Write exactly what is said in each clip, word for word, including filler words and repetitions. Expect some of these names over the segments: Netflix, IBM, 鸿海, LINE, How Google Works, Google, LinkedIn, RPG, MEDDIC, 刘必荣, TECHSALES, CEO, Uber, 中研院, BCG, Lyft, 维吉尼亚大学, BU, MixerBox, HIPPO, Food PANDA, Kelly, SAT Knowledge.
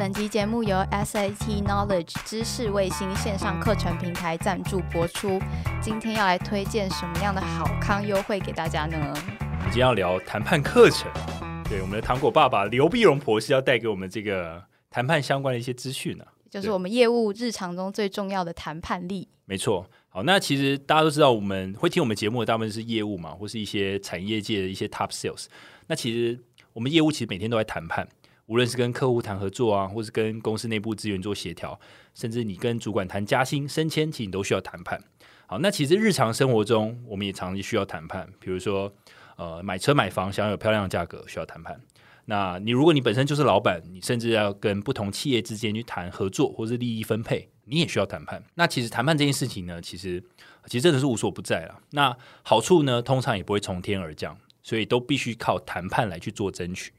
本集节目由 S A T Knowledge 知识卫星线上课程平台赞助播出。今天要来推荐什么样的好康优惠给大家呢？我们今天要聊谈判课程。对，我们的糖果爸爸刘必荣博士要带给我们这个谈判相关的一些资讯呢，就是我们业务日常中最重要的谈判力。没错。好，那其实大家都知道，我们会听我们节目的大部分是业务嘛，或是一些产业界的一些 top sales。那其实我们业务其实每天都在谈判。无论是跟客户谈合作啊，或是跟公司内部资源做协调，甚至你跟主管谈加薪升迁，其实你都需要谈判。好，那其实日常生活中我们也常常需要谈判，比如说呃买车买房想要有漂亮的价格需要谈判。那你如果你本身就是老板，你甚至要跟不同企业之间去谈合作或是利益分配，你也需要谈判。那其实谈判这件事情呢，其实其实真的是无所不在了。那好处呢通常也不会从天而降，所以都必须靠谈判来去做争取。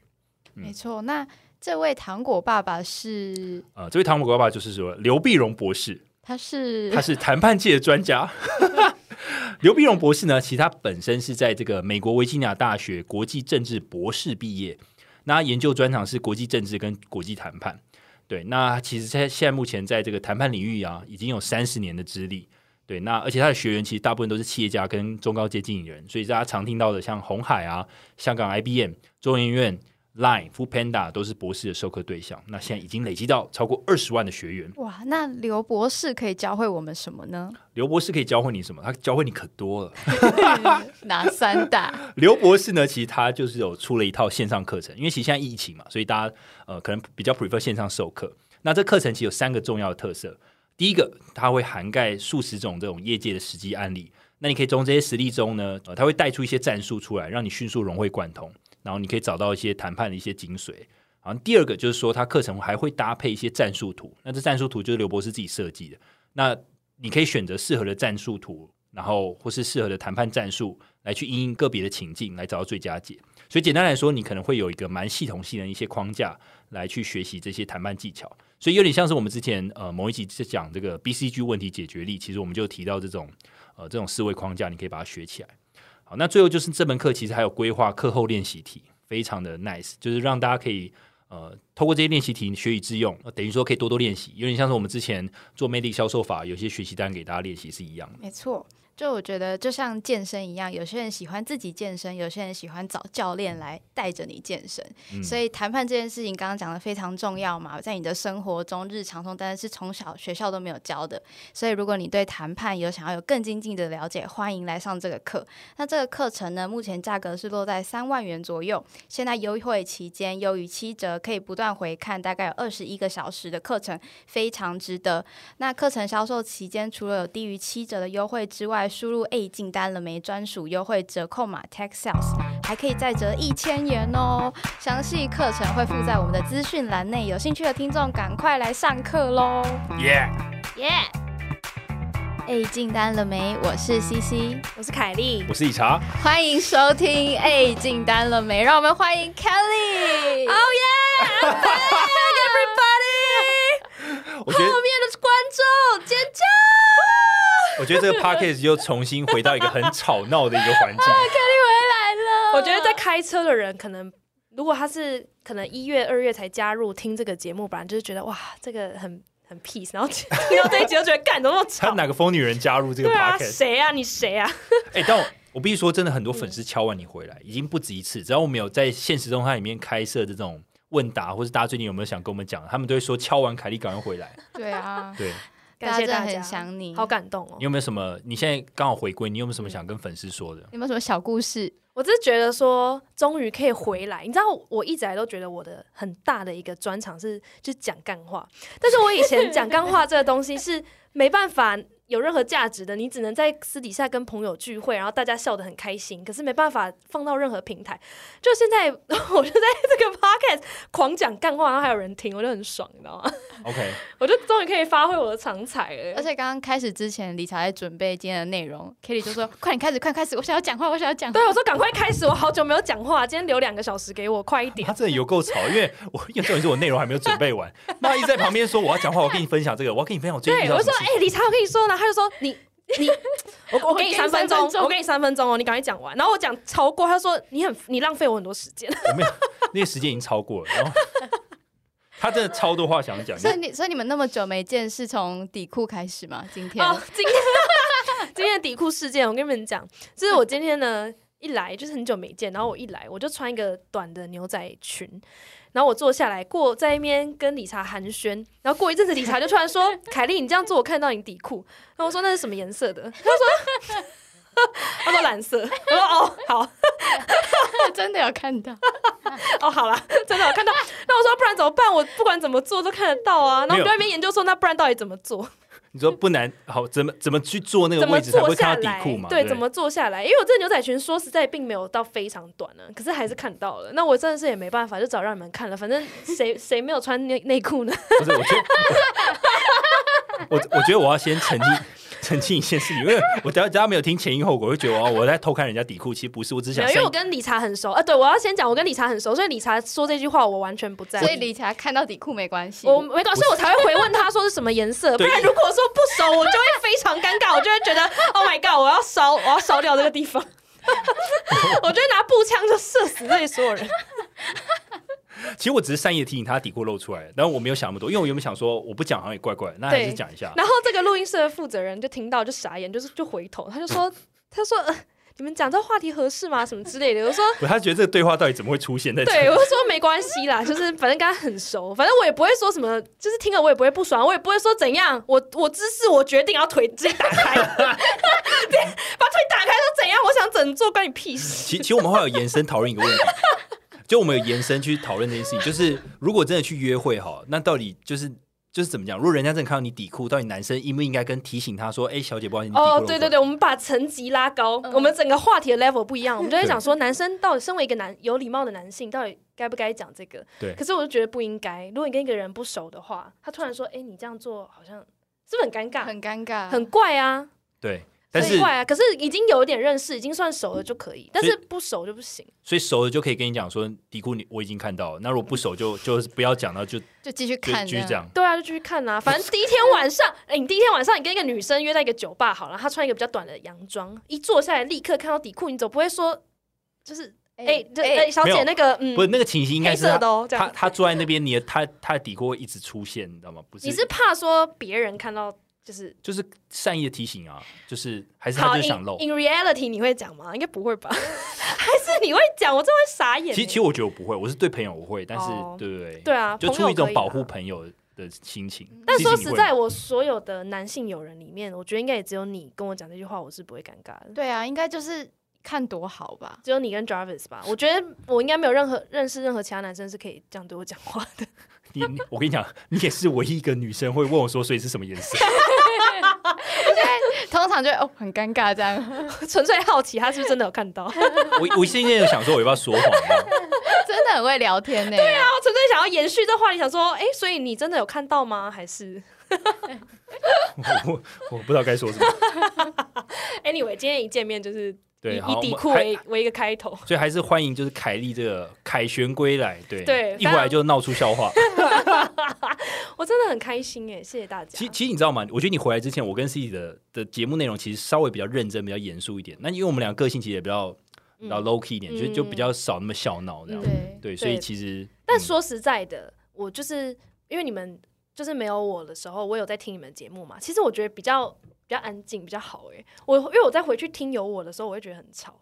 嗯、没错，那这位糖果爸爸是、呃、这位糖果爸爸就是说刘必荣博士，他是他是谈判界的专家。刘必荣博士呢，其实他本身是在这个美国维吉尼亚大学国际政治博士毕业，那他研究专长是国际政治跟国际谈判。对，那其实他现在目前在这个谈判领域啊，已经有三十年的资历。对，那而且他的学员其实大部分都是企业家跟中高阶经理人，所以大家常听到的像鸿海啊、香港 I B M、中研院、LINE、Food PANDA 都是博士的授课对象，那现在已经累积到超过二十万的学员。哇，那刘博士可以教会我们什么呢？刘博士可以教会你什么？他教会你可多了。哪三大？刘博士呢，其实他就是有出了一套线上课程，因为其实现在疫情嘛，所以大家、呃、可能比较 prefer 线上授课。那这课程其实有三个重要的特色。第一个，它会涵盖数十种这种业界的实际案例，那你可以从这些实例中呢、呃、它会带出一些战术出来，让你迅速融会贯通，然后你可以找到一些谈判的一些精髓。然后第二个就是说，他课程还会搭配一些战术图，那这战术图就是刘博士自己设计的，那你可以选择适合的战术图，然后或是适合的谈判战术来去因应个别的情境来找到最佳解。所以简单来说，你可能会有一个蛮系统性的一些框架来去学习这些谈判技巧。所以有点像是我们之前、呃、某一集讲这个 B C G 问题解决力，其实我们就提到这种、呃、这种思维框架，你可以把它学起来。好，那最后就是这门课其实还有规划课后练习题，非常的 nice， 就是让大家可以呃透过这些练习题学以致用、呃、等于说可以多多练习，有点像是我们之前做 MEDDIC 销售法有些学习单给大家练习是一样的。没错，就我觉得就像健身一样，有些人喜欢自己健身，有些人喜欢找教练来带着你健身、嗯、所以谈判这件事情刚刚讲的非常重要嘛，在你的生活中日常中，但是从小学校都没有教的，所以如果你对谈判有想要有更精进的了解，欢迎来上这个课。那这个课程呢，目前价格是落在三万元左右，现在优惠期间优于七折，可以不断回看，大概有二十一个小时的课程，非常值得。那课程销售期间除了有低于七折的优惠之外，输入 A 进单了没专属优惠折扣码 TECHSALES 还可以再折一千元哦。详细课程会附在我们的资讯栏内，有兴趣的听众赶快来上课咯。 Yeah Yeah A 进单了没？我是西西，我是凯莉，我是以茶，欢迎收听 A 进单了没，让我们欢迎 Kelly。 Oh yeah I'm back everybody 后面的观众尖叫。我觉得这个 podcast 又重新回到一个很吵闹的一个环境。啊，凯莉回来了。我觉得在开车的人，可能如果他是可能一月、二月才加入听这个节目，本来就是觉得哇，这个很很 peace， 然后听到这一集就觉得干，怎么那么吵？他哪个疯女人加入这个 podcast？ 谁啊？你谁啊？哎、欸，但我我必须说，真的很多粉丝敲完你回来，已经不止一次。只要我们有在现实动态里面开设这种问答，或是大家最近有没有想跟我们讲，他们都会说敲完凯莉赶快回来。对啊，对。感谢大家，很想你，好感动哦！你有没有什么？你现在刚好回归，你有没有什么想跟粉丝说的？有没有什么小故事？我只是觉得说，终于可以回来。你知道，我一直来都觉得我的很大的一个专长是就是讲干话，但是我以前讲干话这个东西是没办法有任何价值的，你只能在私底下跟朋友聚会，然后大家笑得很开心，可是没办法放到任何平台。就现在，我就在这个 podcast 狂讲干话，然后还有人听，我就很爽，你知道吗 ？OK， 我就终于可以发挥我的长才了。而且刚刚开始之前，理查在准备今天的内容 ，Kelly 就说：“快点开始，快开始，我想要讲话，我想要讲。”对，我说：“赶快开始，我好久没有讲话，今天留两个小时给我，快一点。”他真的有够吵，因为我因为重点是我内容还没有准备完，妈一直在旁边说：“我要讲话，我跟你分享这个，我要跟你分享我最近遇到什么事。”对，我说：“哎、欸，理查，我跟你说呢。”他就说你你我我给你三分钟，我给你三分钟哦，你赶快讲完。然后我讲超过，他说你很你浪费我很多时间。没有，那个时间已经超过了。然后他真的超多话想讲。所以你所以你们那么久没见，是从底裤开始吗？今天哦，今天今天的底裤事件，我跟你们讲，就是我今天呢一来就是很久没见，然后我一来我就穿一个短的牛仔裙。然后我坐下来过在一边跟理查寒暄，然后过一阵子理查就突然说凯莉你这样做我看到你底裤，然后我说那是什么颜色的，他说他说蓝色，我说哦好真的有看到哦好啦真的有看到，那我说不然怎么办，我不管怎么做都看得到啊，然后我在那边研究说那不然到底怎么做，你说不难好怎么怎么去做那个位置才会看到底裤嘛？对，怎么坐下来？因为我这牛仔裙说实在并没有到非常短呢、啊，可是还是看到了。那我真的是也没办法，就早让你们看了。反正谁谁没有穿内内裤呢？不是，我觉得 我, 我, 我觉得我要先澄清澄清一件事情，因为我只要没有听前因后果，我就觉得我在偷看人家底裤，其实不是，我只想因为我跟理查很熟啊。对，我要先讲，我跟理查很熟，所以理查说这句话我完全不在意，所以理查看到底裤没关系，我没关系，所以我才会回问他说是什么颜色。不然如果说不熟，我就会非常尴尬，我就会觉得 Oh my god， 我要烧，我要烧掉这个地方，我就会拿步枪就射死这里所有人。其实我只是善意的提醒他底裤露出来，然后我没有想那么多，因为我原本想说我不讲好像也怪怪，那还是讲一下。然后这个录音室的负责人就听到就傻眼，就是就回头，他就说他说、呃、你们讲这话题合适吗什么之类的，我说他觉得这个对话到底怎么会出现在这里，对我说没关系啦，就是反正跟他很熟，反正我也不会说什么，就是听了我也不会不爽，我也不会说怎样，我我姿势我决定要腿直接打开把腿打开说怎样，我想整座关你屁事。其实我们后来有延伸讨论一个问题，就我们有延伸去讨论这件事情，就是如果真的去约会哈，那到底就是就是怎么讲？如果人家真的看到你底裤，到底男生应不应该跟提醒他说：“哎、欸，小姐，不好意思，你底裤露出来。”哦，对对对，我们把层级拉高，嗯、我们整个话题的 level 不一样，我们就在讲说，男生到底身为一个男有礼貌的男性，到底该不该讲这个？对。可是我就觉得不应该。如果你跟一个人不熟的话，他突然说：“哎、欸，你这样做好像是不是很尴尬？很尴尬，很怪啊。”对。但是怪啊！可是已经有一点认识，已经算熟了就可以，但是不熟就不行。所以熟了就可以跟你讲说，底裤我已经看到了。那如果不熟就就是不要讲了，就就继续看，继续这样。对啊，就继续看啊。反正第一天晚上，哎、欸，你第一天晚上你跟一个女生约在一个酒吧好了，她穿一个比较短的洋装，一坐下来立刻看到底裤，你总不会说就是哎哎、欸欸、小姐那个嗯，不是那个情形应该是她、哦、她, 她坐在那边，你的她她的底裤会一直出现，你知道吗？不是，你是怕说别人看到。就是就是善意的提醒啊，就是还是他就想漏。In, in reality， 你会讲吗？应该不会吧？还是你会讲？我真会傻眼、欸。其实其实我觉得我不会，我是对朋友我会，但是、oh, 对不对？对啊，就出一种保护朋友的心情。但说实在，我所有的男性友人里面，我觉得应该也只有你跟我讲这句话，我是不会尴尬的。对啊，应该就是看多好吧，只有你跟 Jarvis 吧。我觉得我应该没有任何认识任何其他男生是可以这样对我讲话的。你我跟你讲，你也是唯一一个女生会问我说，所以是什么颜色？通常就哦很尴尬这样，纯粹好奇他是不是真的有看到。我我现在有想说我要不要说谎，真的很会聊天呢、欸。对啊，我纯粹想要延续这话题，想说哎、欸，所以你真的有看到吗？还是我, 我, 我不知道该说什么。Anyway， 今天一见面就是。对，以底裤 为, 为一个开头，所以还是欢迎就是凯莉这个凯旋归来，对对，一回来就闹出笑话。我真的很开心耶，谢谢大家。其实其实你知道吗？我觉得你回来之前，我跟 C 的的节目内容其实稍微比较认真，比较严肃一点。那因为我们两个个性其实也比较比较 low key 一点，嗯、就就比较少那么笑闹这样。嗯、对，对，所以其实。但说实在的，嗯、我就是因为你们就是没有我的时候，我有在听你们的节目嘛。其实我觉得比较。比较安静比较好哎、欸，我因为我在回去听有我的时候，我会觉得很吵。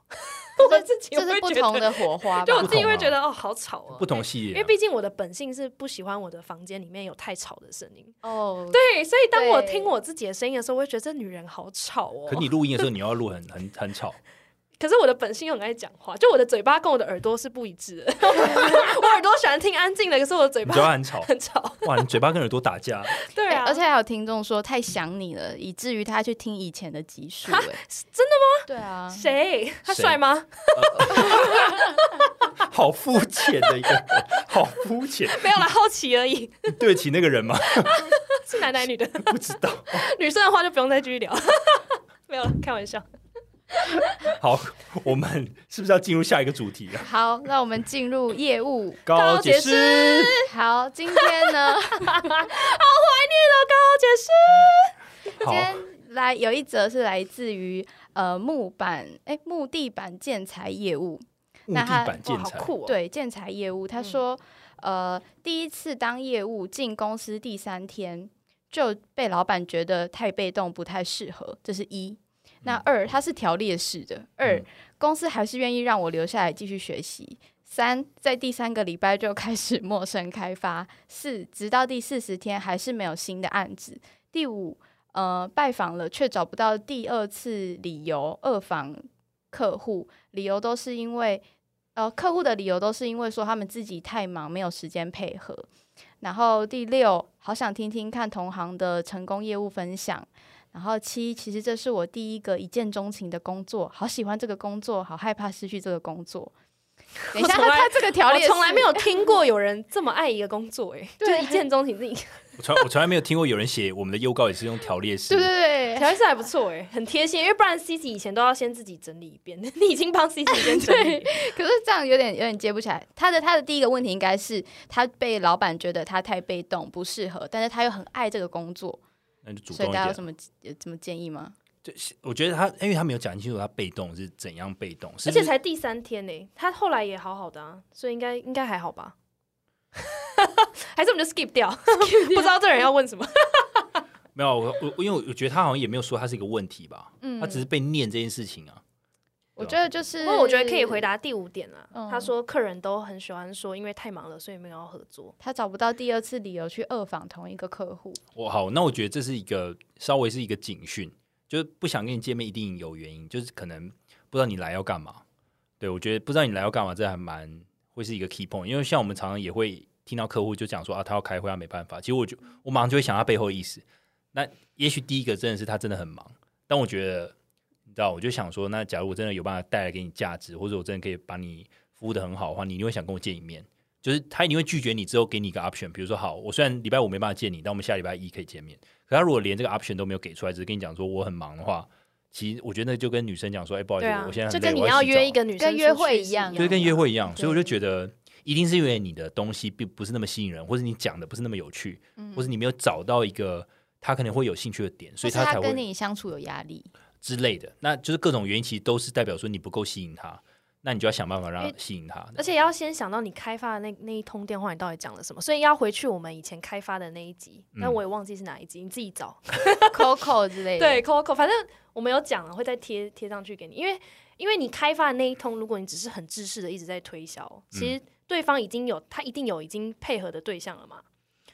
我自己会覺得这是不同的火花吧，就我自己会觉得、啊、哦，好吵啊，不同系列、啊。因为毕竟我的本性是不喜欢我的房间里面有太吵的声音哦。Oh, 对，所以当我听我自己的声音的时候，我会觉得这女人好吵哦。可你录音的时候，你要录很很很吵。可是我的本性又很爱讲话，就我的嘴巴跟我的耳朵是不一致的。我耳朵喜欢听安静的，可是我的嘴巴很吵，很吵。哇，你嘴巴跟耳朵打架。对啊、欸，而且还有听众说太想你了，以至于他去听以前的集数、欸。真的吗？对啊。谁？他帅吗？呃、好肤浅的一个，好肤浅。没有啦，好奇而已。对得起那个人吗？是男男女的？不知道。女生的话就不用再继续聊。没有啦，开玩笑。好，我们是不是要进入下一个主题啊？好，那我们进入业务高解释。好，今天呢，好怀念哦，高解释。今天来有一则是来自于呃木板哎木地板建材业务，木地板建材，哦哦、对，建材业务。他说、嗯、呃，第一次当业务进公司第三天就被老板觉得太被动，不太适合，这是一。那二，他是条列式的，二、嗯、公司还是愿意让我留下来继续学习。三，在第三个礼拜就开始陌生开发。四，直到第四十天还是没有新的案子。第五，呃，拜访了却找不到第二次理由二访客户，理由都是因为呃，客户的理由都是因为说他们自己太忙没有时间配合。然后第六，好想听听看同行的成功业务分享。然后七，其实这是我第一个一见钟情的工作，好喜欢这个工作，好害怕失去这个工作。等一下，他这个条例我从来没有听过有人这么爱一个工作、欸、就是一见钟情自己我从我从来没有听过有人写我们的优告也是用条列式，对对对，条列式还不错哎、欸，很贴心，因为不然 Cici 以前都要先自己整理一遍，你已经帮 Cici 先整理可是这样有点有点接不起来。他的他的第一个问题应该是他被老板觉得他太被动不适合，但是他又很爱这个工作，那就主动一点。所以大家有什么有什么建议吗？我觉得他因为他没有讲清楚他被动是怎样被动，是不是？而且才第三天呢、欸，他后来也好好的啊，所以应该应该还好吧还是我们就 skip 掉, skip 掉不知道这人要问什么没有我我因为我觉得他好像也没有说他是一个问题吧、嗯、他只是被念这件事情啊。我觉得就是不过我觉得可以回答第五点啦、嗯、他说客人都很喜欢说因为太忙了所以没有要合作，他找不到第二次理由去二访同一个客户。我好，那我觉得这是一个稍微是一个警讯，就是不想跟你见面一定有原因，就是可能不知道你来要干嘛。对，我觉得不知道你来要干嘛这还蛮会是一个 key point， 因为像我们常常也会听到客户就讲说啊，他要开会他没办法，其实我就我马上就会想他背后的意思。那也许第一个真的是他真的很忙，但我觉得你知道我就想说，那假如我真的有办法带来给你价值，或者我真的可以把你服务的很好的话，你一定会想跟我见一面，就是他一定会拒绝你之后给你一个 option， 比如说好，我虽然礼拜五没办法见你，但我们下礼拜一可以见面。可他如果连这个 option 都没有给出来，只是跟你讲说我很忙的话，其实我觉得那就跟女生讲说，哎、欸，不好意思，啊、我现在很累，就跟你要约一个女生跟约会一样，就跟约会一样。所以我就觉得，一定是因为你的东西并不是那么吸引人，或者你讲的不是那么有趣，嗯、或者你没有找到一个他可能会有兴趣的点，所以他才会他跟你相处有压力之类的。那就是各种原因，其实都是代表说你不够吸引他。那你就要想办法让他吸引他，而且要先想到你开发的 那, 那一通电话你到底讲了什么，所以要回去我们以前开发的那一集，但、嗯、我也忘记是哪一集，你自己找Coco 之类的，对 Coco， 反正我们有讲了，会再贴贴上去给你，因为因为你开发的那一通，如果你只是很制式的一直在推销，其实对方已经有他一定有已经配合的对象了嘛，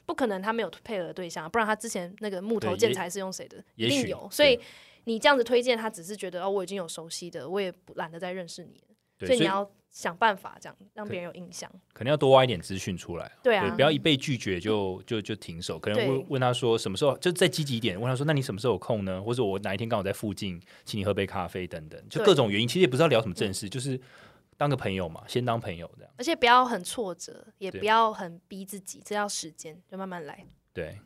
不可能他没有配合的对象，不然他之前那个木头建材是用谁的，一定有，所以你这样子推荐他只是觉得哦，我已经有熟悉的，我也懒得再认识你了，所以你要想办法这样让别人有印象，可能要多挖一点资讯出来，对啊，对，不要一被拒绝就就就停手，可能问他说什么时候，就再积极一点问他说那你什么时候有空呢，或者我哪一天刚好在附近请你喝杯咖啡等等，就各种原因，其实也不知道聊什么正事，就是当个朋友嘛，先当朋友这样，而且不要很挫折，也不要很逼自己，这要时间，就慢慢来。对，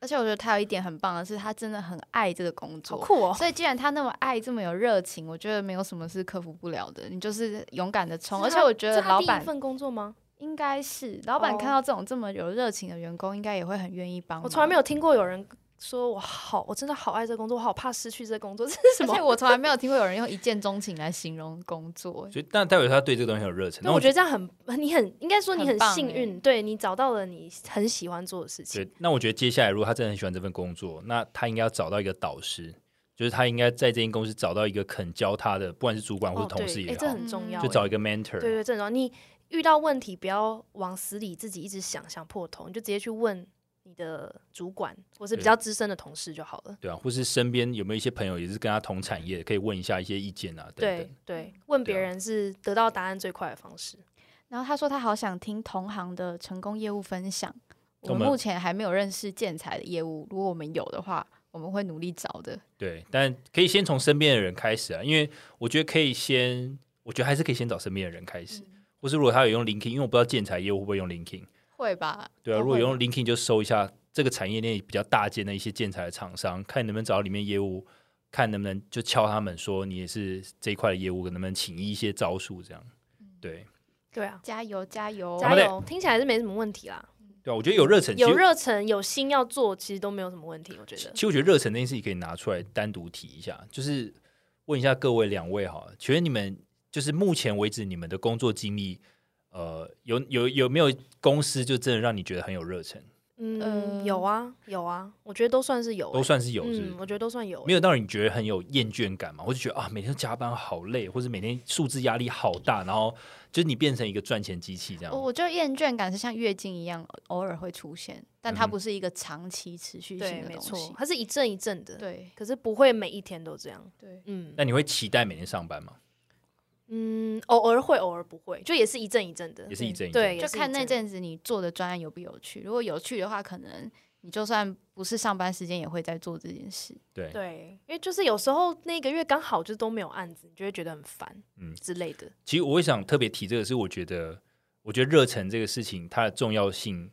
而且我觉得他有一点很棒的是他真的很爱这个工作，好酷哦，所以既然他那么爱这么有热情，我觉得没有什么是克服不了的，你就是勇敢的冲。而且我觉得老板是他第一份工作吗？应该是老板看到这种这么有热情的员工应该也会很愿意帮忙。我从来没有听过有人说我好我真的好爱这个工作，我好怕失去这个工作，这是什么？而且我从来没有听过有人用一见钟情来形容工作，所以但代表他对这个东西有热情。那我觉得这样很你很应该说你很幸运，很对，你找到了你很喜欢做的事情。那我觉得接下来如果他真的很喜欢这份工作，那他应该要找到一个导师，就是他应该在这间公司找到一个肯教他的，不管是主管或是同事也好、哦、这很重要，就找一个 mentor。 对对，这很重要，你遇到问题不要往死里自己一直想想破头，你就直接去问你的主管或是比较资深的同事就好了。对啊，或是身边有没有一些朋友也是跟他同产业，可以问一下一些意见啊等等。对对，问别人是得到答案最快的方式、啊、然后他说他好想听同行的成功业务分享，我们目前还没有认识建材的业务，如果我们有的话我们会努力找的。对，但可以先从身边的人开始啊，因为我觉得可以先我觉得还是可以先找身边的人开始、嗯、或是如果他有用 LinkedIn， 因为我不知道建材业务会不会用 LinkedIn，会吧？对啊，如果用 LinkedIn 就搜一下这个产业内比较大件的一些建材的厂商，看能不能找到里面业务，看能不能就敲他们说你也是这一块的业务，能不能请一些招数这样。对对啊，加油加油加油，听起来是没什么问题啦。对啊，我觉得有热忱，有热忱有心要做，其实都没有什么问题。我觉得其实我觉得热忱这件事情可以拿出来单独提一下，就是问一下各位两位好了，请问你们就是目前为止你们的工作经历，呃，有有有没有公司就真的让你觉得很有热忱？嗯，有啊有啊，我觉得都算是有、欸、都算是有是不是、嗯、我觉得都算有、欸、没有到你觉得很有厌倦感吗？或者觉得啊每天加班好累，或者每天数字压力好大，然后就是你变成一个赚钱机器这样？我觉得厌倦感是像月经一样偶尔会出现，但它不是一个长期持续性的东西、嗯、对没错，它是一阵一阵的，对，可是不会每一天都这样，对，嗯。那你会期待每天上班吗？嗯，偶尔会，偶尔不会，就也是一阵一阵的，也是一阵一阵，对，就看那阵子你做的专案有不有趣。如果有趣的话，可能你就算不是上班时间，也会在做这件事。对对，因为就是有时候那个月刚好就都没有案子，你就会觉得很烦，嗯之类的。其实我会想特别提这个是，我觉得，我觉得热忱这个事情它的重要性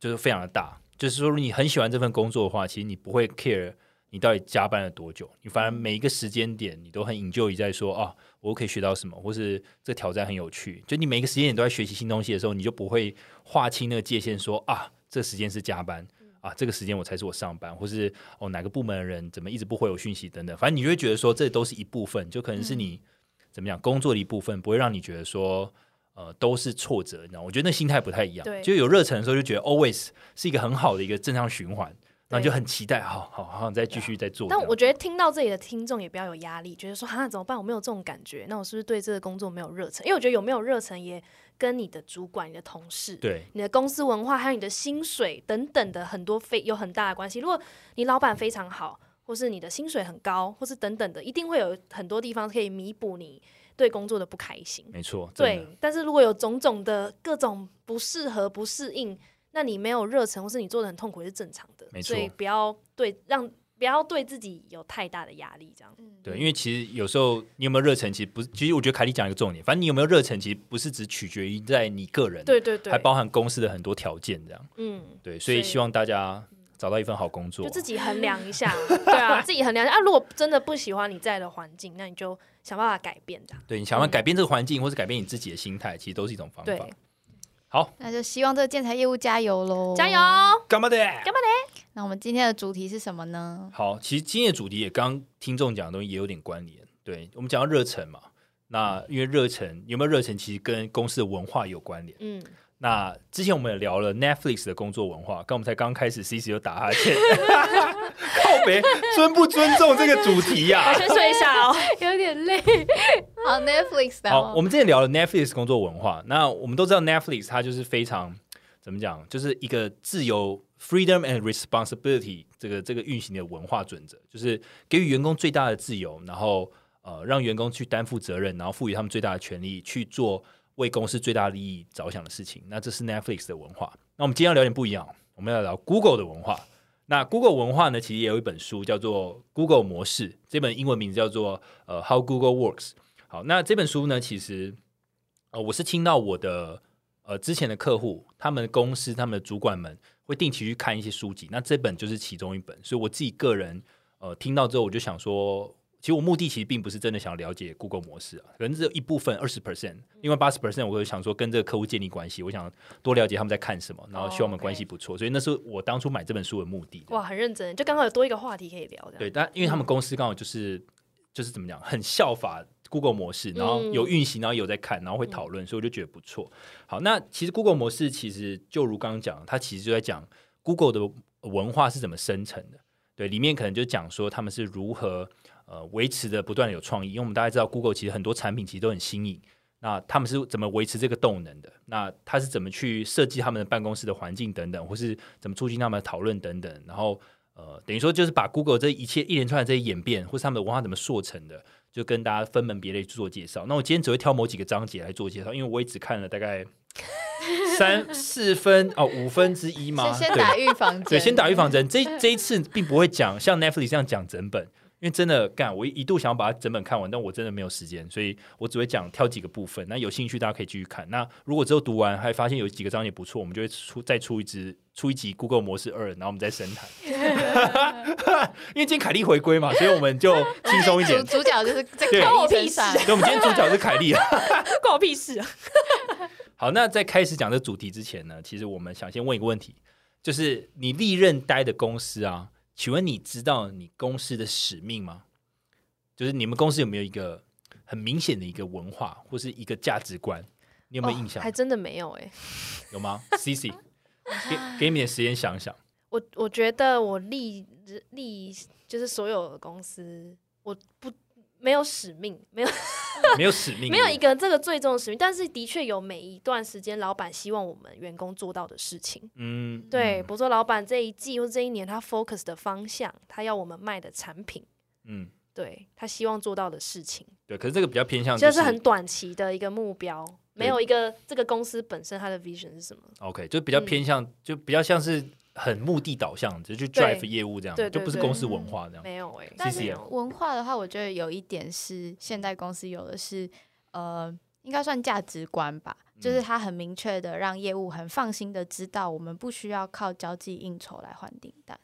就是非常的大。就是说，你很喜欢这份工作的话，其实你不会 care。你到底加班了多久？你反正每一个时间点你都很enjoy在说啊，我可以学到什么，或是这挑战很有趣。就你每一个时间点都在学习新东西的时候，你就不会划清那个界限说啊，这个时间是加班啊，这个时间我才是我上班，或是哦哪个部门的人怎么一直不回我讯息等等。反正你就会觉得说这都是一部分，就可能是你、嗯、怎么讲工作的一部分，不会让你觉得说呃都是挫折。我觉得那心态不太一样，就有热忱的时候就觉得 always 是一个很好的一个正向循环。然后就很期待，好好好，再继续再做。但我觉得听到这里的听众也不要有压力，觉得说哈怎么办？我没有这种感觉，那我是不是对这个工作没有热忱？因为我觉得有没有热忱也跟你的主管、你的同事、对你的公司文化，还有你的薪水等等的很多非有很大的关系。如果你老板非常好，或是你的薪水很高，或是等等的，一定会有很多地方可以弥补你对工作的不开心。没错，对。但是如果有种种的各种不适合、不适应，那你没有热忱，或是你做的很痛苦，也是正常的。没错，所以不要对让不要对自己有太大的压力，这样。对，因为其实有时候你有没有热忱，其实不是。其实我觉得凯莉讲一个重点，反正你有没有热忱，其实不是只取决于在你个人，对对对，还包含公司的很多条件，这样。嗯，对，所以希望大家找到一份好工作，就自己衡量一下，对啊，自己衡量一下、啊。如果真的不喜欢你在的环境，那你就想办法改变，这样。对，你想办法改变这个环境，嗯、或是改变你自己的心态，其实都是一种方法。好，那就希望这个建材业务加油咯，加油，干嘛的干嘛的。那我们今天的主题是什么呢？好，其实今天的主题也刚听众讲的东西也有点关联，对，我们讲到热忱嘛，那因为热忱有没有热忱其实跟公司的文化有关联，嗯，那之前我们也聊了 Netflix 的工作文化，刚我们才刚开始 C C 就打哈欠靠北，尊不尊重这个主题呀、啊？我先睡一下哦有点累好 Netflix 的好，我们之前聊了 Netflix 工作文化，那我们都知道 Netflix 它就是非常怎么讲，就是一个自由 freedom and responsibility 这个这个运行的文化准则，就是给予员工最大的自由，然后呃让员工去担负责任，然后赋予他们最大的权利去做为公司最大利益着想的事情，那这是 Netflix 的文化。那我们今天要聊点不一样，我们要聊 Google 的文化。那 Google 文化呢，其实也有一本书叫做《Google 模式》，这本英文名字叫做、呃、How Google Works。好，那这本书呢，其实、呃、我是听到我的、呃、之前的客户，他们公司他们的主管们会定期去看一些书籍，那这本就是其中一本，所以我自己个人、呃、听到之后我就想说，其实我目的其实并不是真的想了解 Google 模式、啊、可能只有一部分 百分之二十， 另外 百分之八十 我想说跟这个客户建立关系，我想多了解他们在看什么，然后希望我们关系不错、oh, okay. 所以那是我当初买这本书的目的。哇，很认真，就刚好有多一个话题可以聊。对，但因为他们公司刚好就是、嗯、就是怎么讲，很效法 Google 模式，然后有运行，然后有在看，然后会讨论、嗯、所以我就觉得不错。好，那其实 Google 模式其实就如刚刚讲，它其实就在讲 Google 的文化是怎么生成的。对，里面可能就讲说他们是如何呃，维持的不断的有创意，因为我们大家知道 Google 其实很多产品其实都很新颖，那他们是怎么维持这个动能的，那他是怎么去设计他们的办公室的环境等等，或是怎么促进他们的讨论等等，然后呃，等于说就是把 Google 这一切一连串的这些演变或是他们的文化怎么塑成的，就跟大家分门别类做介绍。那我今天只会挑某几个章节来做介绍，因为我也只看了大概三四分哦，五分之一嘛，先打预防针。对，先打预防针。这这一次并不会讲像 Netflix 这样讲整本，因为真的干，我一度想要把它整本看完，但我真的没有时间，所以我只会讲挑几个部分。那有兴趣大家可以继续看。那如果之后读完还发现有几个章节不错，我们就会出再出一支出一集 Google 模式二，然后我们再深谈。因为今天凯莉回归嘛，所以我们就轻松一点。主, 主角就是在关我屁事。对，我们今天主角是凯莉，关我屁事、啊。好，那在开始讲这主题之前呢，其实我们想先问一个问题，就是你历任待的公司啊。请问你知道你公司的使命吗？就是你们公司有没有一个很明显的一个文化或是一个价值观，你有没有印象？哦、还真的没有哎、欸，有吗 ？C C， 给给你点时间想想。我我觉得我立立就是所有的公司，我不没有使命，没有没有使命，没有一个这个最终的使命，但是的确有每一段时间，老板希望我们员工做到的事情。嗯，对，嗯、比如说老板这一季或这一年他 focus 的方向，他要我们卖的产品，嗯。对他希望做到的事情，对，可是这个比较偏向就是、就是很短期的一个目标，没有一个这个公司本身它的 vision 是什么 OK 就比较偏向、嗯、就比较像是很目的导向，就去 drive 业务这样，對對對對就不是公司文化这样、嗯、没有哎、欸，但是文化的话我觉得有一点是现代公司有的是呃，应该算价值观吧，就是它很明确的让业务很放心的知道我们不需要靠交际应酬来换订单。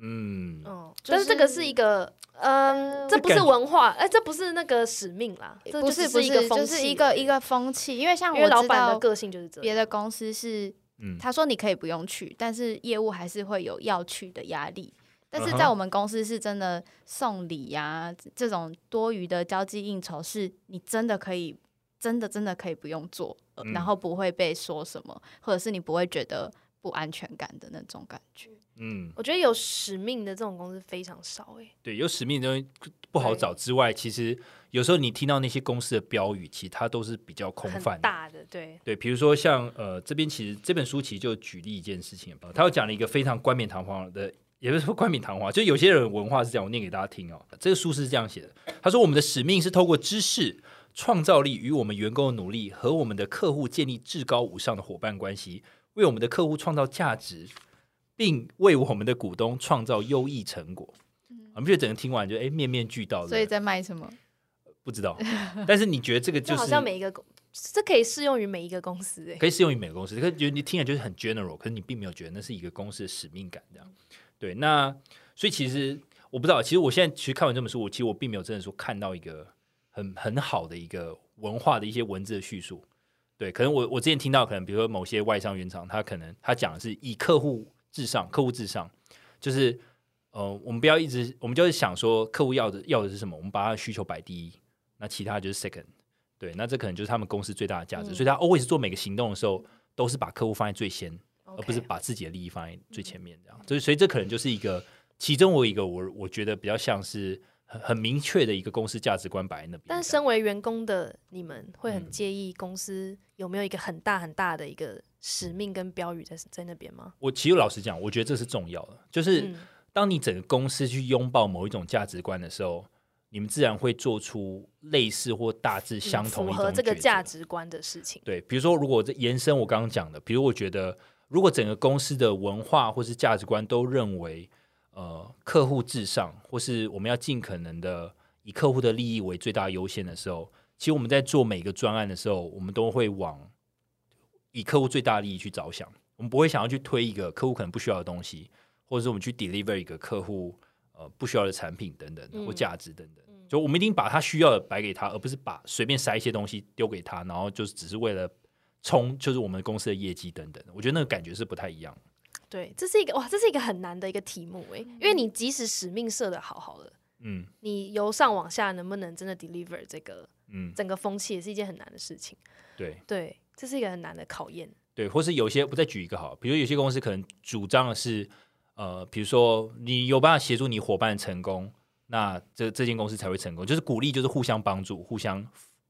嗯、就是，但是这个是一个，嗯、呃，这不是文化，哎、欸，这不是那个使命啦，这不是不是一个风气，就是一个一个风气。因为像我知道老板的个性就是这样，别的公司是，他说你可以不用去，但是业务还是会有要去的压力。但是在我们公司是真的送礼啊，这种多余的交际应酬，是你真的可以，真的真的可以不用做，嗯、然后不会被说什么，或者是你不会觉得不安全感的那种感觉。嗯，我觉得有使命的这种公司非常少哎、欸。对，有使命的东西不好找之外，其实有时候你听到那些公司的标语，其实它都是比较空泛的、很大的，对对。比如说像呃这边其实这本书其实就举例一件事情，他有讲了一个非常冠冕堂皇的，也不是说冠冕堂皇，就有些人文化是这样，我念给大家听哦。这个书是这样写的，他说我们的使命是透过知识、创造力与我们员工的努力和我们的客户建立至高无上的伙伴关系，为我们的客户创造价值。并为我们的股东创造优异成果，我们觉得整个听完就哎面面俱到。所以在卖什么？不知道。但是你觉得这个就是好像每一个这可以适用于每一个公司、欸，可以适用于每个公司。可是你听起来就是很 general， 可是你并没有觉得那是一个公司的使命感这样。对，那所以其实我不知道，其实我现在其实看完这本书，我其实我并没有真的说看到一个很很好的一个文化的一些文字的叙述。对，可能我我之前听到，可能比如说某些外商原厂，他可能他讲的是以客户。至上，客户至上，就是呃，我们不要一直，我们就是想说客户要的要的是什么，我们把他的需求摆第一，那其他就是 second。对，那这可能就是他们公司最大的价值，嗯、所以他 always 做每个行动的时候，都是把客户放在最先， okay. 而不是把自己的利益放在最前面这样。所以，所以这可能就是一个其中我一个我我觉得比较像是很很明确的一个公司价值观摆在那边。但身为员工的你们会很介意公司有没有一个很大很大的一个。使命跟标语 在, 在那边吗？我其实老实讲，我觉得这是重要的。就是当你整个公司去拥抱某一种价值观的时候，你们自然会做出类似或大致相同一种、嗯、符合这个价值观的事情。对，比如说，如果延伸我刚刚讲的，比如我觉得，如果整个公司的文化或是价值观都认为，呃，客户至上，或是我们要尽可能的以客户的利益为最大优先的时候，其实我们在做每个专案的时候，我们都会往。以客户最大利益去着想，我们不会想要去推一个客户可能不需要的东西，或者是我们去 deliver 一个客户、呃、不需要的产品等等、嗯、或价值等等，就我们一定把他需要的摆给他，而不是把随便塞一些东西丢给他，然后就只是为了冲就是我们公司的业绩等等，我觉得那个感觉是不太一样的。对，这是一个哇，这是一个很难的一个题目耶，因为你即使使命设得好好的，嗯，你由上往下能不能真的 deliver 这个、嗯、整个风气也是一件很难的事情。对对，这是一个很难的考验。对，或是有些我再举一个好，比如有些公司可能主张的是呃，比如说你有办法协助你伙伴成功，那这这间公司才会成功，就是鼓励就是互相帮助互相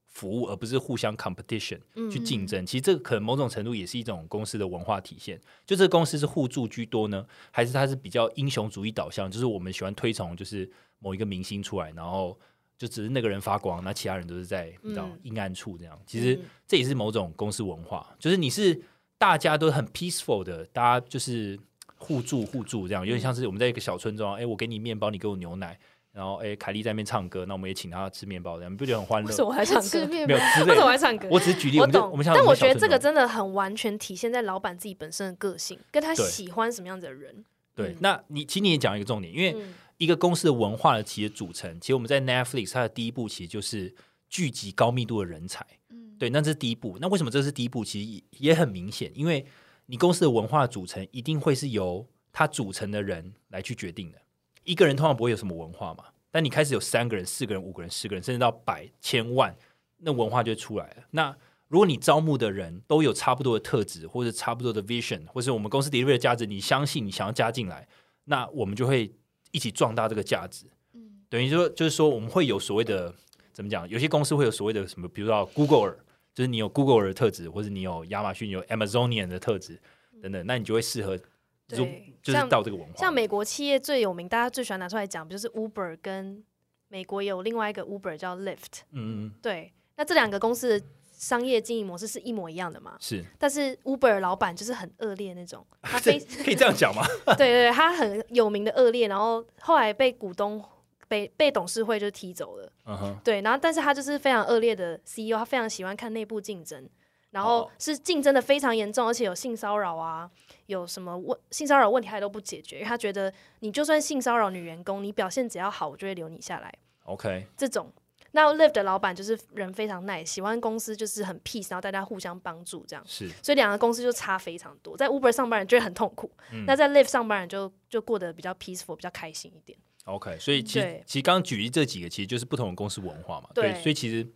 服务，而不是互相 competition 去竞争、嗯、其实这可能某种程度也是一种公司的文化体现，就这个公司是互助居多呢，还是它是比较英雄主义导向，就是我们喜欢推崇就是某一个明星出来，然后就只是那个人发光，那其他人都是在比较阴暗处这样、嗯、其实这也是某种公司文化，就是你是大家都很 peaceful 的，大家就是互助互助这样，有点像是我们在一个小村庄，哎、欸，我给你面包你给我牛奶，然后哎，凯莉在那边唱歌，那我们也请她吃面包，这样你不觉得很欢乐？为什么我还唱歌？没有，为什么我还唱歌？我只是举例，我懂。我们但我觉得这个真的很完全体现在老板自己本身的个性，跟他喜欢什么样子的人。对，嗯、那你其实你也讲一个重点，因为一个公司的文化的其实组成，其实我们在 Netflix 它的第一步其实就是聚集高密度的人才。嗯，对，那这是第一步。那为什么这是第一步？其实也很明显，因为你公司的文化的组成一定会是由它组成的人来去决定的。一个人通常不会有什么文化嘛，但你开始有三个人、四个人、五个人、十个人，甚至到百、千万，那文化就出来了。那如果你招募的人都有差不多的特质，或者差不多的 vision， 或是我们公司 deliver 的价值，你相信你想要加进来，那我们就会一起壮大这个价值。嗯，等于说就是说我们会有所谓的怎么讲？有些公司会有所谓的什么，比如说 Google， 就是你有 Google 的特质，或者你有亚马逊、有 Amazonian 的特质等等，那你就会适合。对，就是到这个文化，像，像美国企业最有名，大家最喜欢拿出来讲，就是 Uber 跟美国有另外一个 Uber 叫 Lyft， 嗯，对，那这两个公司的商业经营模式是一模一样的嘛？是，但是 Uber 老板就是很恶劣那种，他非可以这样讲吗？对对，他很有名的恶劣，然后后来被股东被被董事会就踢走了，嗯哼，对，然后但是他就是非常恶劣的 C E O， 他非常喜欢看内部竞争。然后是竞争的非常严重，而且有性骚扰啊，有什么问性骚扰问题他都不解决，因为他觉得你就算性骚扰女员工，你表现只要好，我就会留你下来。OK， 这种那 Lyft 的老板就是人非常 nice， 喜欢公司就是很 peace， 然后大家互相帮助这样。是，所以两个公司就差非常多。在 Uber 上班人就会很痛苦，嗯，那在 Lyft 上班人就就过得比较 peaceful， 比较开心一点。OK， 所以其实其实刚刚举例这几个其实就是不同的公司文化嘛， 对， 对，所以其实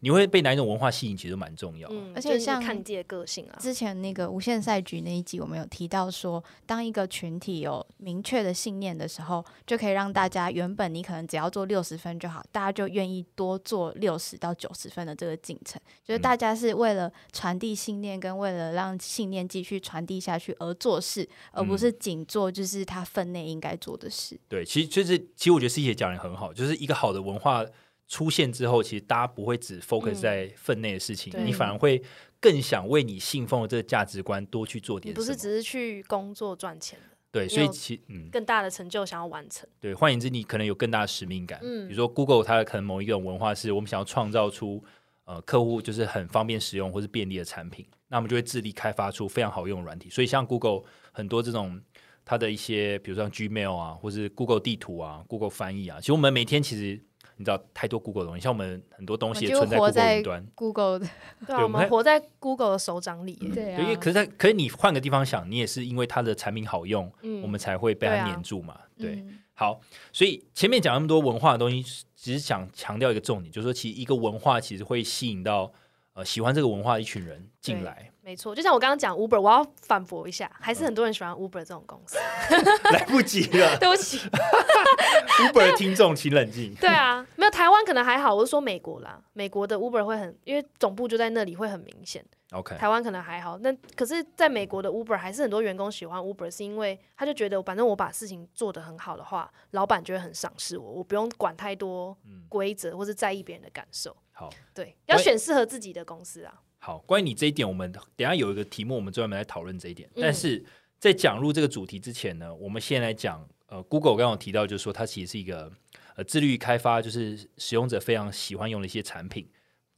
你会被哪一种文化吸引其实蛮重要的，嗯，而且像看你自己的个性啊。之前那个无限赛局那一集我们有提到说，当一个群体有明确的信念的时候，就可以让大家原本你可能只要做六十分就好，大家就愿意多做六十到九十分的这个进程，就是大家是为了传递信念跟为了让信念继续传递下去而做事，而不是仅做就是他分内应该做的事，嗯，对，其实就是其实我觉得思琪讲得很好，就是一个好的文化出现之后，其实大家不会只 focus 在分内的事情，嗯，你反而会更想为你信奉的这个价值观多去做点什么，你不是只是去工作赚钱的，对，所以其更大的成就想要完成，嗯，对，换言之你可能有更大的使命感，嗯，比如说 Google 它可能某一个文化是我们想要创造出，呃、客户就是很方便使用或是便利的产品，那我们就会致力开发出非常好用的软体，所以像 Google 很多这种它的一些比如说像 Gmail 啊，或是 Google 地图啊， Google 翻译啊，其实我们每天其实你知道太多 Google 的东西，像我们很多东西也存在 Google 云端， Google 的，对，我们活在 Google 的手掌里，嗯，对，啊，因为可是可是你换个地方想，你也是因为它的产品好用，嗯，我们才会被它黏住嘛， 对，啊，对，嗯，好，所以前面讲那么多文化的东西，只是想强调一个重点，就是说其实一个文化其实会吸引到呃，喜欢这个文化的一群人进来，没错，就像我刚刚讲 Uber， 我要反驳一下，还是很多人喜欢 Uber 这种公司，嗯，来不及了，对不起Uber 的听众请冷静，对啊，没有，台湾可能还好，我是说美国啦，美国的 Uber 会很，因为总部就在那里会很明显，okay， 台湾可能还好，那可是在美国的 Uber 还是很多员工喜欢 Uber， 是因为他就觉得反正我把事情做得很好的话，老板就会很赏识我，我不用管太多规则或是在意别人的感受，嗯，好，对，要选适合自己的公司啊。好，关于你这一点我们等一下有一个题目我们专门来讨论这一点，嗯，但是在讲入这个主题之前呢，我们先来讲，呃、Google 刚刚有提到就是说它其实是一个，呃、致力于开发就是使用者非常喜欢用的一些产品，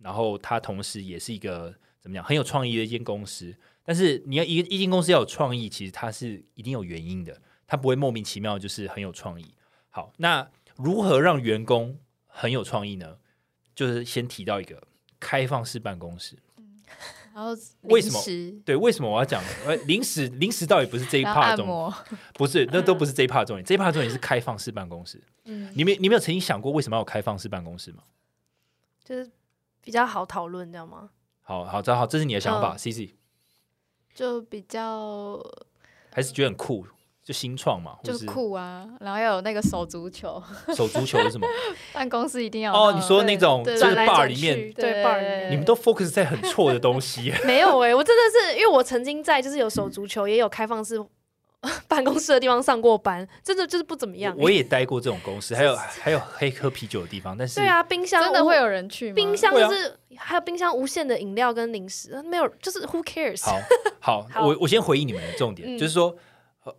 然后它同时也是一个怎么讲很有创意的一间公司，但是你要 一, 一间公司要有创意，其实它是一定有原因的，它不会莫名其妙就是很有创意。好，那如何让员工很有创意呢？就是先提到一个开放式办公室，嗯，然后为什么？对，为什么我要讲临时？临时到底不是这一 part 重点，不是，那都不是这一 part 重点，这一 part 重点是开放式办公室。嗯，你们你们有曾经想过为什么要有开放式办公室吗？就是比较好讨论，这样吗？好好，好，这是你的想法 ，C C，嗯，就比较还是觉得很酷。就新创嘛，就是酷啊，然后要有那个手足球，手足球是什么？办公室一定要哦，你说那种就是 bar 里面，对 bar 里面，你们都 focus 在很错的东西。没有哎，欸，我真的是因为我曾经在就是有手足球，也有开放式办公室的地方上过班，真的就是不怎么样。我也待过这种公司，还有还有黑喝啤酒的地方，但是对啊，冰箱真的会有人去吗？冰箱就是，啊，还有冰箱无限的饮料跟零食，没有就是 who cares？ 好，好，好我我先回应你们的重点，嗯，就是说。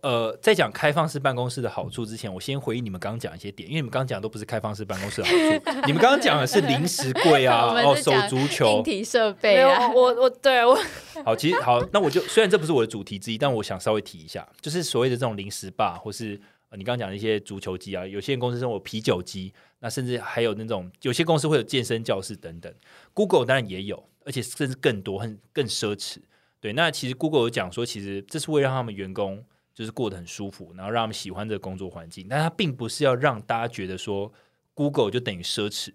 呃，在讲开放式办公室的好处之前，我先回应你们刚刚讲一些点，因为你们刚刚讲都不是开放式办公室的好处，你们刚刚讲的是零食柜啊，哦，手足球、硬体设备啊。我我对我好，其实好，那我就虽然这不是我的主题之一，但我想稍微提一下，就是所谓的这种零食吧，或是，呃、你刚刚讲的一些足球机啊，有些公司是有啤酒机，那甚至还有那种有些公司会有健身教室等等。Google 当然也有，而且甚至更多、更奢侈。对，那其实 Google 有讲说，其实这是为了让他们员工。就是过得很舒服，然后让他们喜欢这个工作环境，但它并不是要让大家觉得说 Google 就等于奢侈，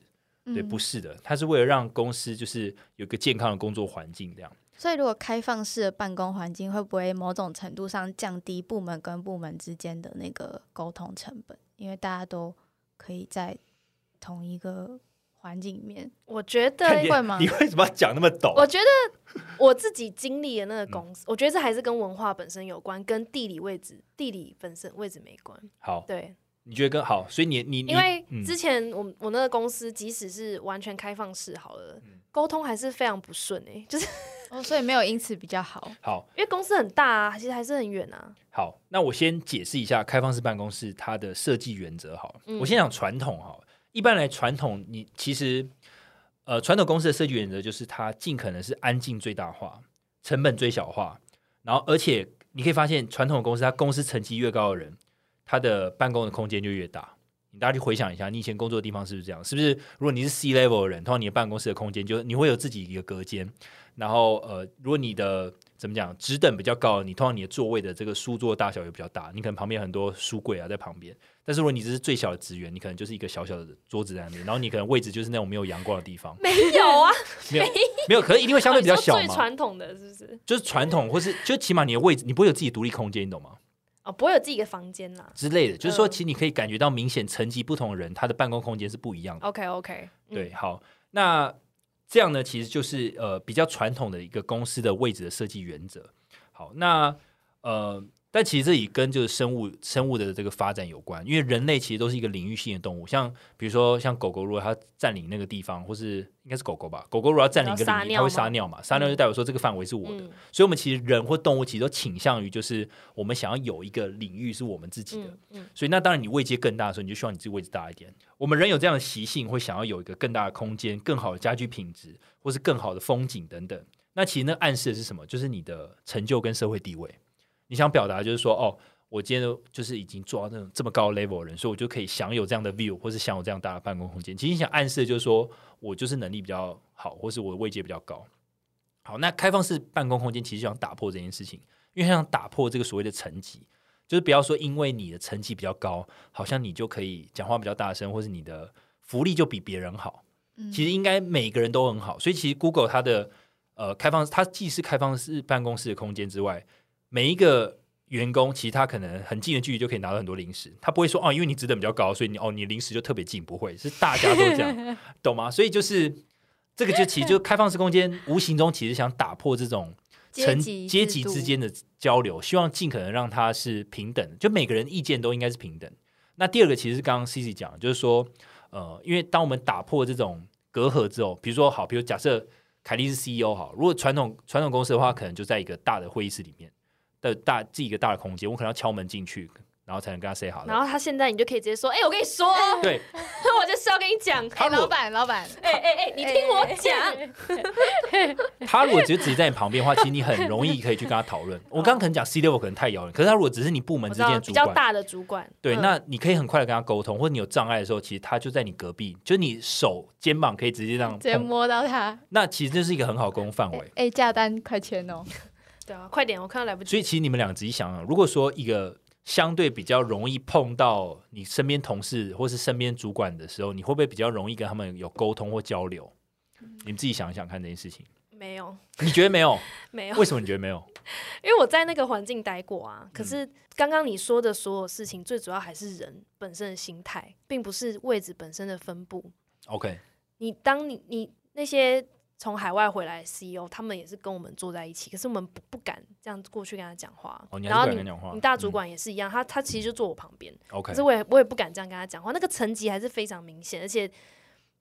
对，不是的，它是为了让公司就是有一个健康的工作环境这样。所以如果开放式的办公环境，会不会某种程度上降低部门跟部门之间的那个沟通成本？因为大家都可以在同一个环境里面。我觉得会吗？你为什么要讲那么懂？我觉得我自己经历的那个公司、嗯、我觉得这还是跟文化本身有关，跟地理位置地理本身位置没关。好，对，你觉得更好，所以你你因为之前我、嗯、我那个公司即使是完全开放式好了，沟、嗯、通还是非常不顺哎、欸，就是、哦、所以没有因此比较好。好，因为公司很大啊，其实还是很远啊。好，那我先解释一下开放式办公室它的设计原则好了、嗯、我先讲传统好了。一般来传统你其实呃传统公司的设计原则就是它尽可能是安静最大化，成本最小化，然后而且你可以发现传统公司它公司层级越高的人，他的办公的空间就越大。你大家去回想一下，你以前工作的地方是不是这样？是不是如果你是 C level 的人，通常你的办公室的空间就你会有自己一个隔间，然后呃，如果你的怎么讲职等比较高，你通常你的座位的这个书桌大小也比较大，你可能旁边很多书柜啊在旁边。但是如果你只是最小的职员，你可能就是一个小小的桌子在那边，然后你可能位置就是那种没有阳光的地方。没有啊，没有没有，可是一定会相对比较小嘛。最传统的是不是？就是传统，或是就起码你的位置，你不会有自己独立空间，你懂吗？哦，不会有自己的房间啦之类的，就是说其实你可以感觉到明显层级不同的人、嗯、他的办公空间是不一样的。 OK OK、嗯、对，好，那这样呢其实就是呃比较传统的一个公司的位置的设计原则。好，那呃但其实这也跟就是生物生物的这个发展有关，因为人类其实都是一个领域性的动物，像比如说像狗狗如果它占领那个地方，或是应该是狗狗吧，狗狗如果要占领一个领域它会撒尿嘛，撒尿就代表说这个范围是我的、嗯、所以我们其实人或动物其实都倾向于就是我们想要有一个领域是我们自己的、嗯嗯、所以那当然你位阶更大的时候你就希望你自己位置大一点，我们人有这样的习性会想要有一个更大的空间，更好的家居品质或是更好的风景等等，那其实那暗示的是什么？就是你的成就跟社会地位。你想表达就是说哦，我今天就是已经做到那种这么高 level 的人，所以我就可以享有这样的 view 或是享有这样大的办公空间，其实你想暗示就是说我就是能力比较好，或是我的位阶比较高。好，那开放式办公空间其实想打破这件事情，因为想打破这个所谓的层级，就是不要说因为你的层级比较高好像你就可以讲话比较大声，或是你的福利就比别人好、嗯、其实应该每个人都很好，所以其实 Google 它的、呃、开放，它既是开放式办公室的空间之外，每一个员工其实他可能很近的距离就可以拿到很多零食，他不会说哦，因为你职等比较高所以你哦你零食就特别近，不会，是大家都这样懂吗？所以就是这个就其实就开放式空间无形中其实想打破这种层阶级之间的交流，希望尽可能让它是平等，就每个人意见都应该是平等。那第二个其实是刚刚 Cici 讲，就是说呃，因为当我们打破这种隔阂之后，比如说好，比如假设凯莉是 C E O 好，如果传统传统公司的话可能就在一个大的会议室里面的大自己一个大的空间，我可能要敲门进去然后才能跟他 say 好了，然后他现在你就可以直接说哎、欸、我跟你说对我就是要跟你讲哎、欸、老板老板哎哎哎你听我讲他如果只是只在你旁边的话其实你很容易可以去跟他讨论我刚刚可能讲 C level 可能太遥远，可是他如果只是你部门之间的主管，比较大的主管，对、嗯、那你可以很快的跟他沟通，或者你有障碍的时候其实他就在你隔壁，就是你手肩膀可以直接这样直接摸到他，那其实这是一个很好的沟通范围。哎、欸欸、价单快签哦对啊，快点，我看到来不及。所以其实你们两个仔细想想，如果说一个相对比较容易碰到你身边同事或是身边主管的时候，你会不会比较容易跟他们有沟通或交流、嗯、你们自己想想看这件事情。没有。你觉得没有？没有。为什么你觉得没有？因为我在那个环境待过啊，可是刚刚你说的所有事情最主要还是人本身的心态，并不是位置本身的分布。 OK， 你当你你那些从海外回来的 C E O 他们也是跟我们坐在一起，可是我们 不, 不敢这样过去跟他讲话、哦、你还是不敢跟他讲话。然后 你, 你大主管也是一样、嗯、他, 他其实就坐我旁边、okay. 可是我 也, 我也不敢这样跟他讲话，那个层级还是非常明显，而且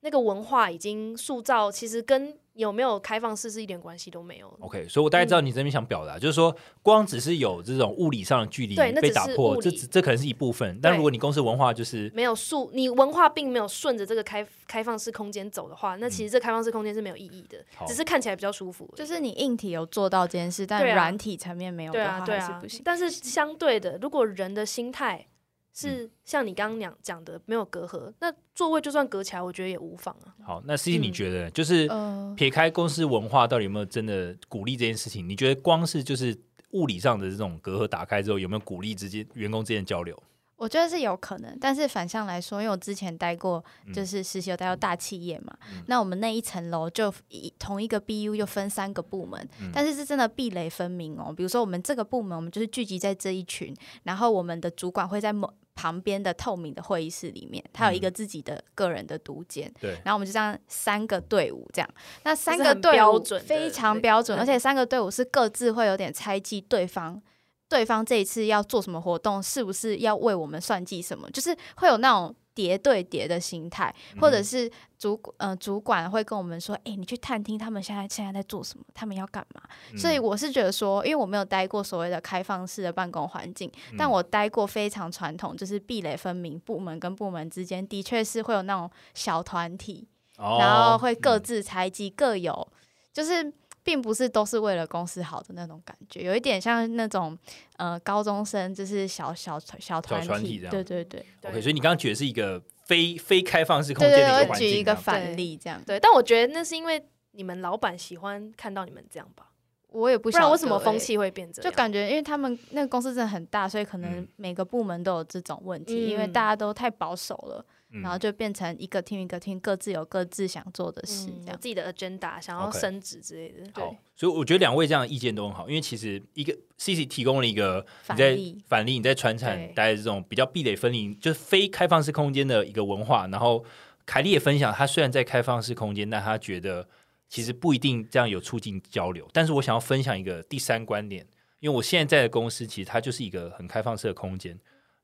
那个文化已经塑造，其实跟有没有开放式是一点关系都没有。 OK， 所以我大概知道你这边想表达、嗯、就是说光只是有这种物理上的距离被打破，这这可能是一部分，但如果你公司文化就是没有塑，你文化并没有顺着这个 开, 开放式空间走的话，那其实这开放式空间是没有意义的、嗯、只是看起来比较舒服，就是你硬体有做到这件事，但软体层面没有的话还是不行、啊啊啊、但是相对的，如果人的心态是像你刚刚讲的没有隔阂，那座位就算隔起来我觉得也无妨啊。好，那 Cici 你觉得、嗯、就是撇开公司文化到底有没有真的鼓励这件事情、呃、你觉得光是就是物理上的这种隔阂打开之后有没有鼓励直接员工之间交流？我觉得是有可能，但是反向来说，因为我之前待过，就是实习有待过大企业嘛，嗯、那我们那一层楼就同一个 B U 就分三个部门，嗯、但是是真的壁垒分明哦。比如说我们这个部门，我们就是聚集在这一群，然后我们的主管会在某旁边的透明的会议室里面，他有一个自己的个人的独间，嗯、然后我们就这样三个队伍这样，那三个队伍非常标准，而且三个队伍是各自会有点猜忌对方。对方这一次要做什么活动，是不是要为我们算计什么，就是会有那种叠对叠的心态，或者是 主,、呃、主管会跟我们说，哎、欸，你去探听他们现在现在在做什么，他们要干嘛、嗯、所以我是觉得说，因为我没有待过所谓的开放式的办公环境、嗯、但我待过非常传统，就是壁垒分明，部门跟部门之间的确是会有那种小团体、哦、然后会各自猜忌、嗯、各有，就是并不是都是为了公司好的那种感觉，有一点像那种、呃、高中生，就是小小小团 体, 小体，对对对。OK， 所以你刚刚觉得是一个 非, 非开放式空间的一个环境，对对对，举一个反例这样。对，对，但我觉得那是因为你们老板喜欢看到你们这样吧。我也不晓得，不然为什么风气会变这样？就感觉因为他们那个公司真的很大，所以可能每个部门都有这种问题，嗯、因为大家都太保守了。然后就变成一个 team 一个 team 各自有各自想做的事、嗯、自己的 agenda 想要升职之类的、okay. 好，所以我觉得两位这样的意见都很好，因为其实一个 C C 提供了一个反例，反例你在传产待的这种比较壁垒分离就是非开放式空间的一个文化，然后凯莉也分享他虽然在开放式空间，但他觉得其实不一定这样有促进交流，但是我想要分享一个第三观点，因为我现在的公司其实它就是一个很开放式的空间，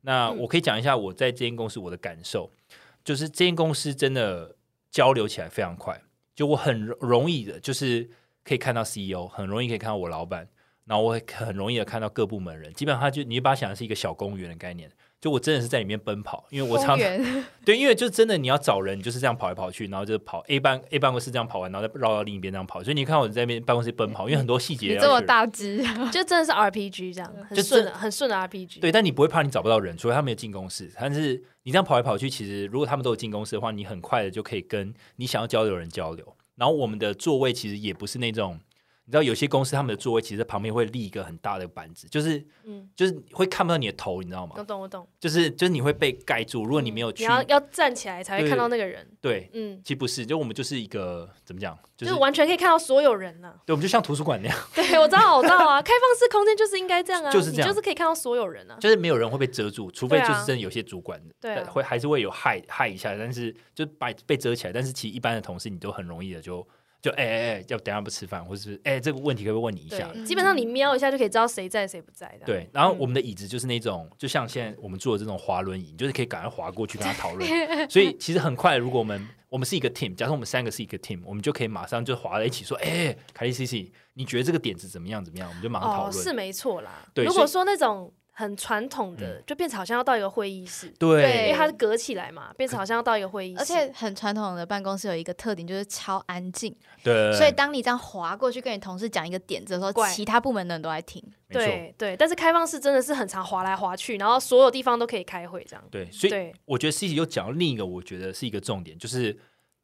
那我可以讲一下我在这间公司我的感受、嗯、就是这间公司真的交流起来非常快，就我很容易的就是可以看到 C E O， 很容易可以看到我老板，然后我很容易的看到各部门人，基本上他就你把它想的是一个小公园的概念，就我真的是在里面奔跑，因为我常常对，因为就真的你要找人就是这样跑来跑去，然后就跑 A 办 A 办公室这样跑完，然后再绕到另一边这样跑，所以你看我在那边办公室奔跑，因为很多细节要这么大只，就真的是 R P G 这样，很顺的很顺的 R P G。对，但你不会怕你找不到人，除非他没有进公司，但是你这样跑来跑去，其实如果他们都有进公司的话，你很快的就可以跟你想要交流的人交流。然后我们的座位其实也不是那种。你知道有些公司他们的座位其实旁边会立一个很大的板子，就是、嗯、就是会看不到你的头，你知道吗？我懂我懂，就是就是你会被盖住，如果你没有去、嗯、你要要站起来才会看到那个人。 对, 对、嗯、其实不是，就我们就是一个怎么讲、就是、就是完全可以看到所有人了、啊。对，我们就像图书馆那样。对，我知道我知道啊，开放式空间就是应该这样啊，就是这样，你就是可以看到所有人啊，就是没有人会被遮住，除非就是真的有些主管对、啊、会还是会有害害一下，但是就把被遮起来，但是其实一般的同事你都很容易的就就哎哎哎，要等下不吃饭，或者是哎、欸、这个问题可不可以问你一下？基本上你瞄一下就可以知道谁在谁不在的。对，然后我们的椅子就是那种，就像现在我们坐的这种滑轮椅，就是可以赶快滑过去跟他讨论。所以其实很快，如果我们我们是一个 team， 假设我们三个是一个 team， 我们就可以马上就滑在一起说，哎、欸，凯莉 C C， 你觉得这个点子怎么样？怎么样？我们就马上讨论、哦。是没错啦。对，如果说那种。很传统的、嗯、就变成好像要到一个会议室， 对, 对，因为它是隔起来嘛，变成好像要到一个会议室，而且很传统的办公室有一个特点就是超安静，对，所以当你这样滑过去跟你同事讲一个点子的时候，其他部门的人都在听，对对，但是开放式真的是很常滑来滑去，然后所有地方都可以开会这样，对，所以我觉得 C C 又讲到另一个我觉得是一个重点，就是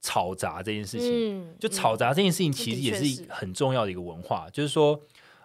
吵杂这件事情、嗯、就吵杂这件事情其实也是很重要的一个文化、嗯、就是说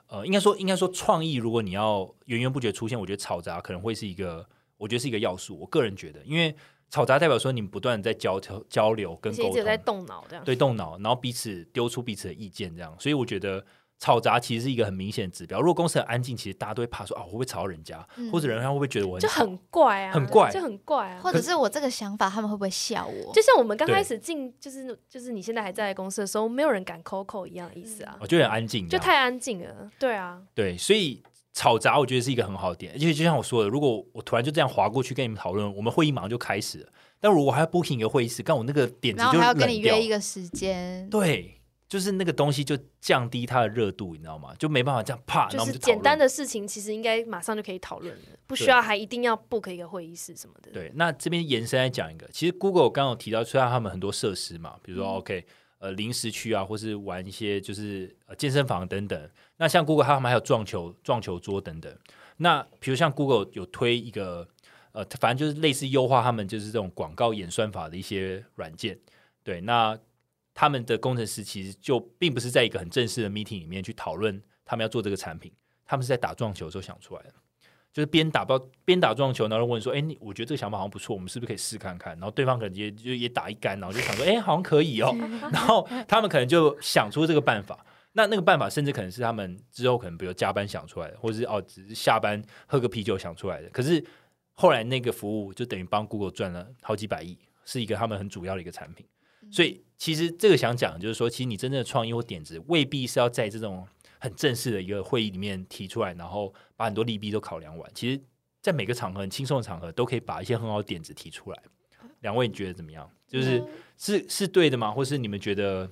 呃，应该说，应该说，创意如果你要源源不绝出现，我觉得吵杂可能会是一个，我觉得是一个要素。我个人觉得，因为吵杂代表说你们不断在交交流跟沟通，一直在动脑这样，对，动脑，然后彼此丢出彼此的意见这样。所以我觉得吵杂其实是一个很明显的指标。如果公司很安静，其实大家都会怕说啊，我会不会吵到人家，嗯、或者人家会不会觉得我很就很怪啊，很怪，就很怪啊，或者是我这个想法他们会不会笑我？就像我们刚开始进，就是就是你现在还在公司的时候，没有人敢 Coco 一样的意思啊，我、嗯、就很安静，就太安静了，对啊，对，所以吵杂我觉得是一个很好的点，而且就像我说的，如果我突然就这样滑过去跟你们讨论，我们会议马上就开始了，但如果我还要 booking 一个会议室，刚我那个点子就冷掉，然后还要跟你约一个时间，对。就是那个东西就降低它的热度，你知道吗？就没办法这样啪，就是简单的事情其实应该马上就可以讨论了，不需要还一定要 book 一个会议室什么的。对，那这边延伸来讲一个，其实 Google 刚刚有提到，虽然他们很多设施嘛，比如说、嗯、OK 呃零食区啊，或是玩一些就是、呃、健身房等等。那像 Google 他们还有撞球撞球桌等等。那比如像 Google 有推一个呃，反正就是类似优化他们就是这种广告演算法的一些软件。对，那。他们的工程师其实就并不是在一个很正式的 meeting 里面去讨论他们要做这个产品，他们是在打撞球的时候想出来的，就是边打包边打撞球，然后问说：“哎、欸，我觉得这个想法好像不错，我们是不是可以试看看？”然后对方可能也就也打一杆，然后就想说：“哎、欸，好像可以哦。”然后他们可能就想出这个办法。那那个办法甚至可能是他们之后可能比如加班想出来的，或者是哦只是下班喝个啤酒想出来的。可是后来那个服务就等于帮 Google 赚了好几百亿，是一个他们很主要的一个产品。所以其实这个想讲就是说，其实你真正的创意或点子未必是要在这种很正式的一个会议里面提出来，然后把很多利弊都考量完。其实在每个场合很轻松的场合都可以把一些很好的点子提出来。两位你觉得怎么样？就是、嗯、是是对的吗？或是你们觉得？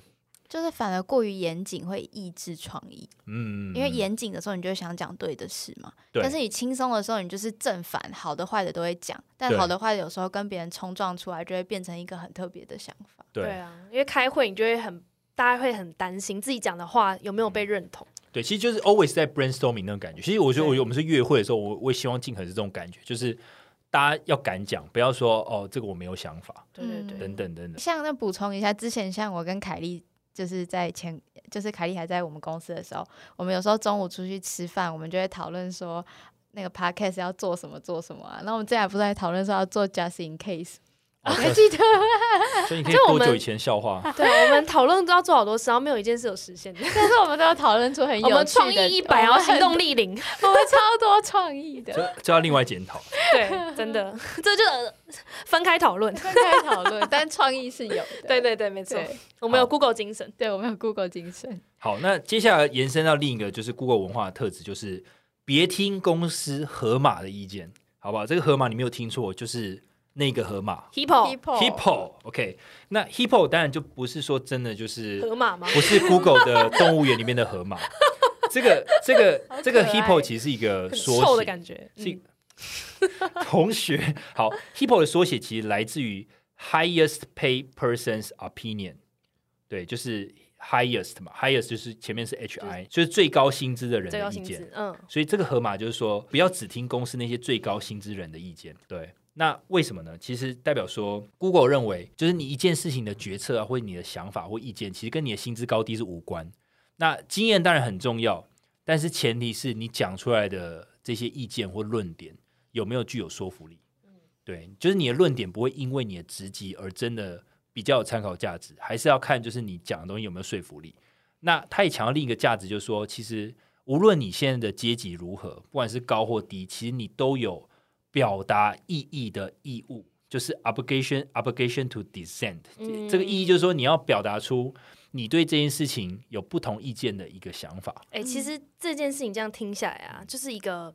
就是反而过于严谨会抑制创意，嗯，因为严谨的时候你就想讲对的事嘛，但是你轻松的时候你就是正反好的坏的都会讲，但好的坏的有时候跟别人冲撞出来就会变成一个很特别的想法。 对, 对啊，因为开会你就会很大家会很担心自己讲的话有没有被认同、嗯、对，其实就是 always 在 brainstorming 那种感觉。其实我觉得我们是约会的时候我我希望尽可能是这种感觉，就是大家要敢讲，不要说哦这个我没有想法，对对对，等等等等。像那补充一下，之前像我跟凯莉就是在前就是凯莉还在我们公司的时候，我们有时候中午出去吃饭，我们就会讨论说那个 podcast 要做什么做什么啊。那我们之前还不是在讨论说要做 just in case、哦、还记得吗？所以你可以多久以前笑话？对，我们讨论都要做好多事，然后没有一件事有实现的。但是我们都有讨论出很有趣的，我们创意一百，然后行动力零，我们超多创意的，这这要另外检讨。对，真的，这就分开讨论，分开讨论，但创意是有的。对对对，没错，我们有 Google 精神，对，我们有 Google 精神。好，那接下来延伸到另一个就是 Google 文化的特质，就是别听公司河马的意见，好不好？这个河马你没有听错，就是那个河马 HIPPO HIPPO OK， 那 HIPPO 当然就不是说真的就是河马吗？不是 Google 的动物园里面的河马。这个这个这个 HIPPO 其实是一个缩写，很臭的感觉。嗯同学好 HIPPO 的缩写其实来自于 highest paid person's opinion， 对，就是 highest 嘛， highest 就是前面是 H I， 就是、就是最高薪资的人的意见、嗯、所以这个河马就是说不要只听公司那些最高薪资人的意见。对，那为什么呢？其实代表说 Google 认为就是你一件事情的决策啊，或者你的想法或意见其实跟你的薪资高低是无关。那经验当然很重要，但是前提是你讲出来的这些意见或论点有没有具有说服力？对，就是你的论点不会因为你的职级而真的比较有参考价值，还是要看就是你讲的东西有没有说服力。那他也强调另一个价值，就是说其实无论你现在的阶级如何，不管是高或低，其实你都有表达意义的义务，就是 obligation obligation to dissent、嗯、这个意义就是说你要表达出你对这件事情有不同意见的一个想法、欸、其实这件事情这样听下来啊，就是一个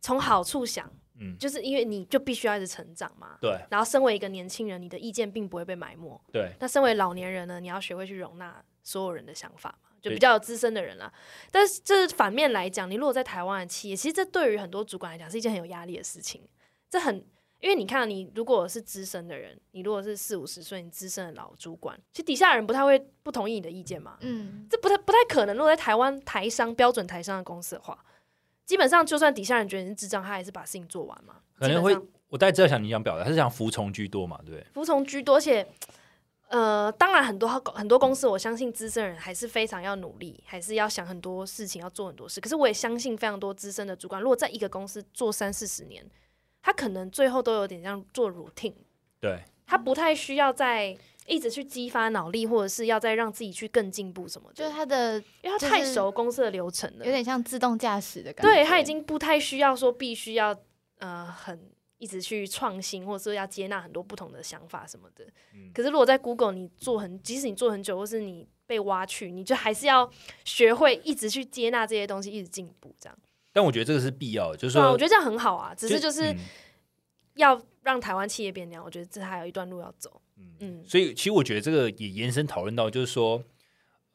从好处想、嗯、就是因为你就必须要一直成长嘛，对。然后身为一个年轻人，你的意见并不会被埋没，对。那身为老年人呢，你要学会去容纳所有人的想法嘛，就比较有资深的人啦。但是这反面来讲，你如果在台湾的企业，其实这对于很多主管来讲是一件很有压力的事情。这很因为你看，你如果是资深的人，你如果是四五十岁你资深的老主管，其实底下人不太会不同意你的意见嘛，嗯，这不太不太可能。如果在台湾台商标准台商的公司的话，基本上就算底下人觉得你是智障，他还是把事情做完嘛。可能会，我大概知道想你想表达，他是想服从居多嘛，对不对？服从居多，而且呃，当然很多很多公司，我相信资深人还是非常要努力，还是要想很多事情，要做很多事。可是我也相信非常多资深的主管，如果在一个公司做三四十年，他可能最后都有点像做 routine， 对，他不太需要再一直去激发脑力，或者是要再让自己去更进步什么的，就是他的，因为他太熟公司的流程了，有点像自动驾驶的感觉。对，他已经不太需要说必须要呃很一直去创新，或者是要接纳很多不同的想法什么的、嗯、可是如果在 Google 你做很即使你做很久，或是你被挖去，你就还是要学会一直去接纳这些东西，一直进步这样。但我觉得这个是必要的，就是说、啊、我觉得这样很好啊，只是就是、嗯、要让台湾企业变那样，我觉得这还有一段路要走。嗯，所以其实我觉得这个也延伸讨论到，就是说，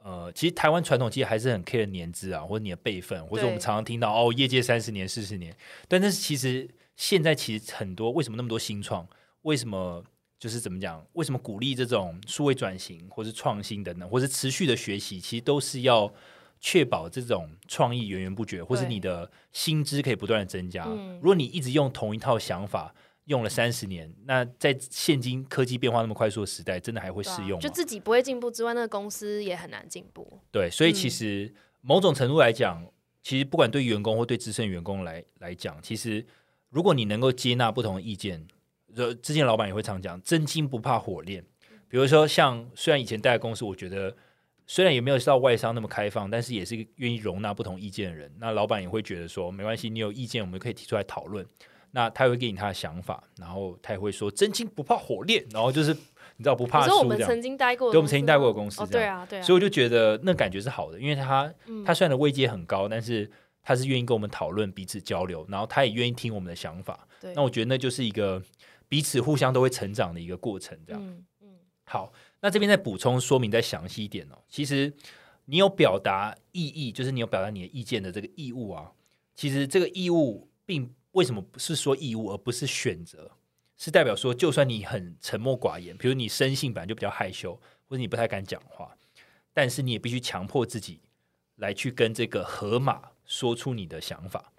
呃，其实台湾传统企业还是很 care 年资啊，或者你的辈分，或者我们常常听到哦，业界三十年、四十年，但是其实现在其实很多为什么那么多新创，为什么就是怎么讲，为什么鼓励这种数位转型，或是创新等等，或是持续的学习，其实都是要确保这种创意源源不绝，或是你的薪资可以不断的增加。嗯、如果你一直用同一套想法。用了三十年，那在现今科技变化那么快速的时代，真的还会适用吗？就自己不会进步之外，那个公司也很难进步。对，所以其实某种程度来讲、嗯、其实不管对员工或对资深员工来来讲，其实如果你能够接纳不同的意见，之前老板也会常讲真金不怕火炼。比如说像虽然以前待的公司我觉得虽然也没有到外商那么开放，但是也是愿意容纳不同意见的人，那老板也会觉得说没关系，你有意见我们可以提出来讨论，那他也会给你他的想法，然后他也会说真金不怕火炼，然后就是你知道不怕输，我们曾经待过的公司，对，我们曾经待过的公司、哦、对啊对啊，所以我就觉得那感觉是好的，因为他、嗯、他虽然的位阶很高，但是他是愿意跟我们讨论彼此交流，然后他也愿意听我们的想法，那我觉得那就是一个彼此互相都会成长的一个过程这样、嗯嗯、好，那这边再补充说明再详细一点哦。其实你有表达意义，就是你有表达你的意见的这个义务啊，其实这个义务并为什么是说义务而不是选择，是代表说就算你很沉默寡言，比如你生性本来就比较害羞或者你不太敢讲话，但是你也必须强迫自己来去跟这个河马说出你的想法，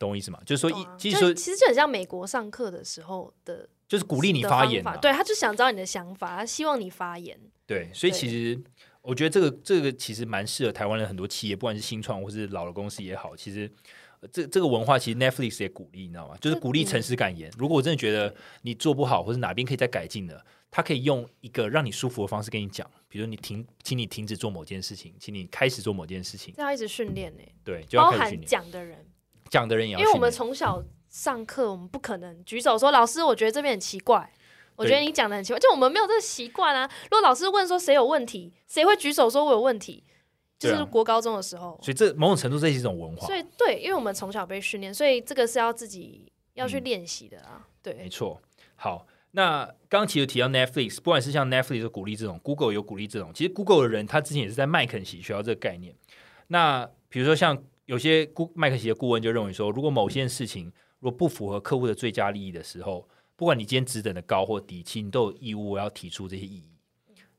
懂我意思吗？就是说、啊、其实说其实就很像美国上课的时候的，就是鼓励你发言、啊、对，他就想知道你的想法，他希望你发言，对，所以其实我觉得这个这个其实蛮适合台湾的很多企业，不管是新创或是老的公司也好，其实这, 这个文化其实 Netflix 也鼓励，你知道吗？就是鼓励诚实敢言。如果我真的觉得你做不好或者哪边可以再改进的，他可以用一个让你舒服的方式跟你讲，比如你停，请你停止做某件事情，请你开始做某件事情。这要一直训练呢、欸，对，就要开始训练。包含讲的人，讲的人也要训练，因为我们从小上课，我们不可能举手说老师，我觉得这边很奇怪。我觉得你讲的很奇怪，就我们没有这个习惯啊。如果老师问说谁有问题，谁会举手说我有问题？就是国高中的时候、啊、所以这某种程度这是一种文化，所以对，因为我们从小被训练，所以这个是要自己要去练习的啊、嗯、对，没错。好，那刚刚其实提到 Netflix， 不管是像 Netflix 有鼓励这种， Google 有鼓励这种，其实 Google 的人他之前也是在麦肯锡学到这个概念。那比如说像有些麦肯锡的顾问就认为说，如果某件事情如果不符合客户的最佳利益的时候，不管你今天职等的高或低，其实你都有义务要提出这些异议。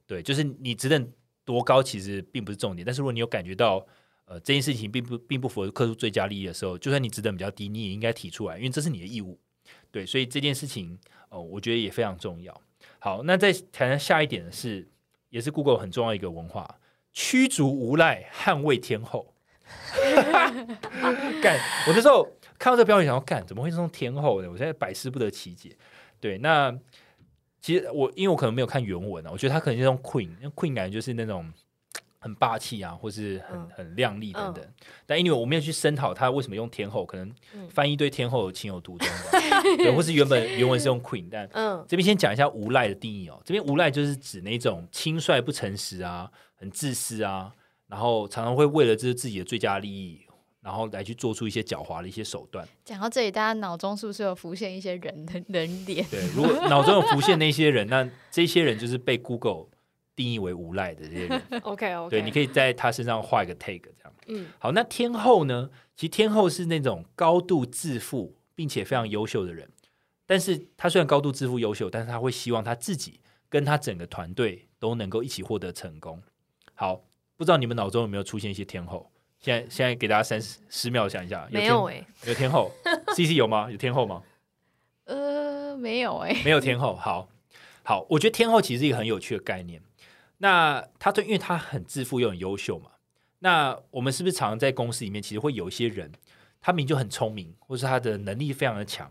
对，就是你职等多高其实并不是重点，但是如果你有感觉到、呃、这件事情并不并不符合客户最佳利益的时候，就算你职等比较低，你也应该提出来，因为这是你的义务。对，所以这件事情、呃、我觉得也非常重要。好，那再谈下一点的是，也是 Google 很重要一个文化，驱逐无赖，捍卫天后。干，我那时候看到这标语想要干，怎么会是这种天后呢？我现在百思不得其解。对，那其实我因为我可能没有看原文啊，我觉得他可能是那种 queen， 因为 queen 感觉就是那种很霸气啊，或是很、嗯、很靓丽等等、嗯。但因为我没有去声讨他为什么用天后，可能翻译对天后情有独钟吧，嗯、对，或是原本原文是用 queen， 但这边先讲一下无赖的定义哦。这边无赖就是指那种轻率不诚实啊，很自私啊，然后常常会为了这自己的最佳利益，然后来去做出一些狡猾的一些手段。讲到这里，大家脑中是不是有浮现一些人的人脸？对，如果脑中有浮现那些人，那这些人就是被 Google 定义为无赖的这些人。OK OK， 对，你可以在他身上画一个 tag 这样。嗯，好，那天后呢？其实天后是那种高度自负并且非常优秀的人，但是他虽然高度自负优秀，但是他会希望他自己跟他整个团队都能够一起获得成功。好，不知道你们脑中有没有出现一些天后？现在, 现在给大家三十秒想一下，有没有哎、欸，有天后，C C 有吗？有天后吗？呃，没有哎、欸，没有天后。好，好，我觉得天后其实是一个很有趣的概念。那他对，因为他很自负又很优秀嘛。那我们是不是常常在公司里面，其实会有一些人，他明明就很聪明，或是他的能力非常的强，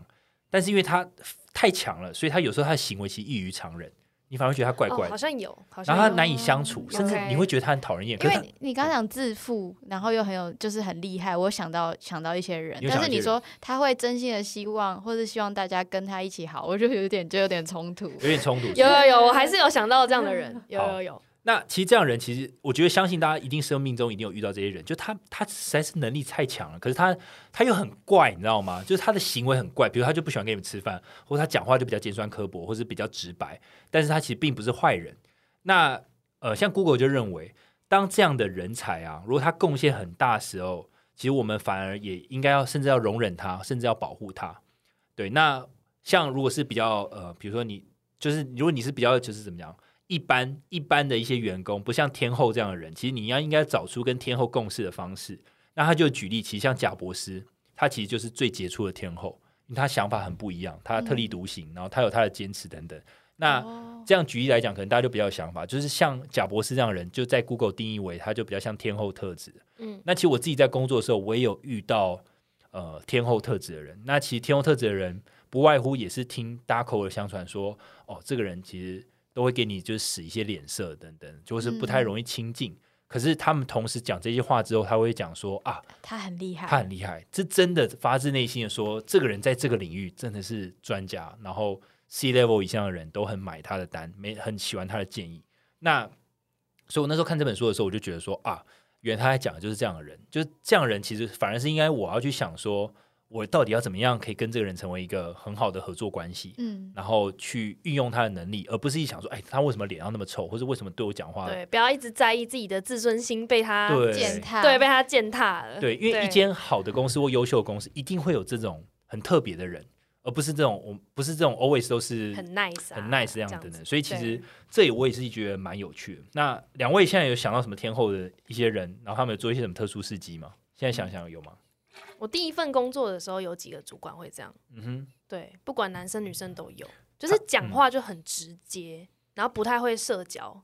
但是因为他太强了，所以他有时候他的行为其实异于常人。你反而觉得他怪怪的、哦、好像有好像有，然后他难以相处、嗯、甚至你会觉得他很讨人厌。因为你刚刚讲自负、嗯、然后又很有就是很厉害，我想到想到一些人，但是你说他会真心的希望或是希望大家跟他一起好，我就有点就有点冲突有点冲突有有有，我还是有想到这样的人有有有。那其实这样的人，其实我觉得相信大家一定生命中一定有遇到这些人，就他他实在是能力太强了，可是他他又很怪，你知道吗？就是他的行为很怪，比如他就不喜欢跟你们吃饭，或者他讲话就比较尖酸刻薄，或是比较直白，但是他其实并不是坏人。那呃，像 Google 就认为，当这样的人才啊，如果他贡献很大的时候，其实我们反而也应该要甚至要容忍他，甚至要保护他。对，那像如果是比较呃，比如说你就是如果你是比较就是怎么讲？一般一般的一些员工，不像天后这样的人，其实你要应该找出跟天后共事的方式。那他就举例，其实像贾伯斯，他其实就是最杰出的天后，因为他想法很不一样，他特立独行、嗯、然后他有他的坚持等等。那这样举例来讲，可能大家就比较有想法，就是像贾博士这样的人，就在 Google 定义为他就比较像天后特质。嗯，那其实我自己在工作的时候，我也有遇到呃天后特质的人。那其实天后特质的人，不外乎也是听大家口耳相传说，哦，这个人其实都会给你就是使一些脸色等等，就是不太容易亲近。嗯，可是他们同时讲这些话之后，他会讲说啊，他很厉害，他很厉害，这真的发自内心的说，这个人在这个领域真的是专家，然后 C level 以上的人都很买他的单，没很喜欢他的建议。那所以我那时候看这本书的时候，我就觉得说啊，原来他在讲的就是这样的人，就是这样的人，其实反而是应该我要去想说，我到底要怎么样可以跟这个人成为一个很好的合作关系，嗯，然后去运用他的能力，而不是一想说，哎，他为什么脸要那么臭，或者为什么对我讲话？对，不要一直在意自己的自尊心被他践踏，对，被他践踏了。对，因为一间好的公司或优秀的公司，一定会有这种很特别的人，而不是这种，我不是这种 always 都是很 nice、啊、很 nice 这样的人。所以其实这里我也是觉得蛮有趣的。那两位现在有想到什么天后的一些人，然后他们有做一些什么特殊事迹吗？现在想想有吗？嗯，我第一份工作的时候有几个主管会这样，嗯哼，对，不管男生女生都有，就是讲话就很直接，啊嗯、然后不太会社交，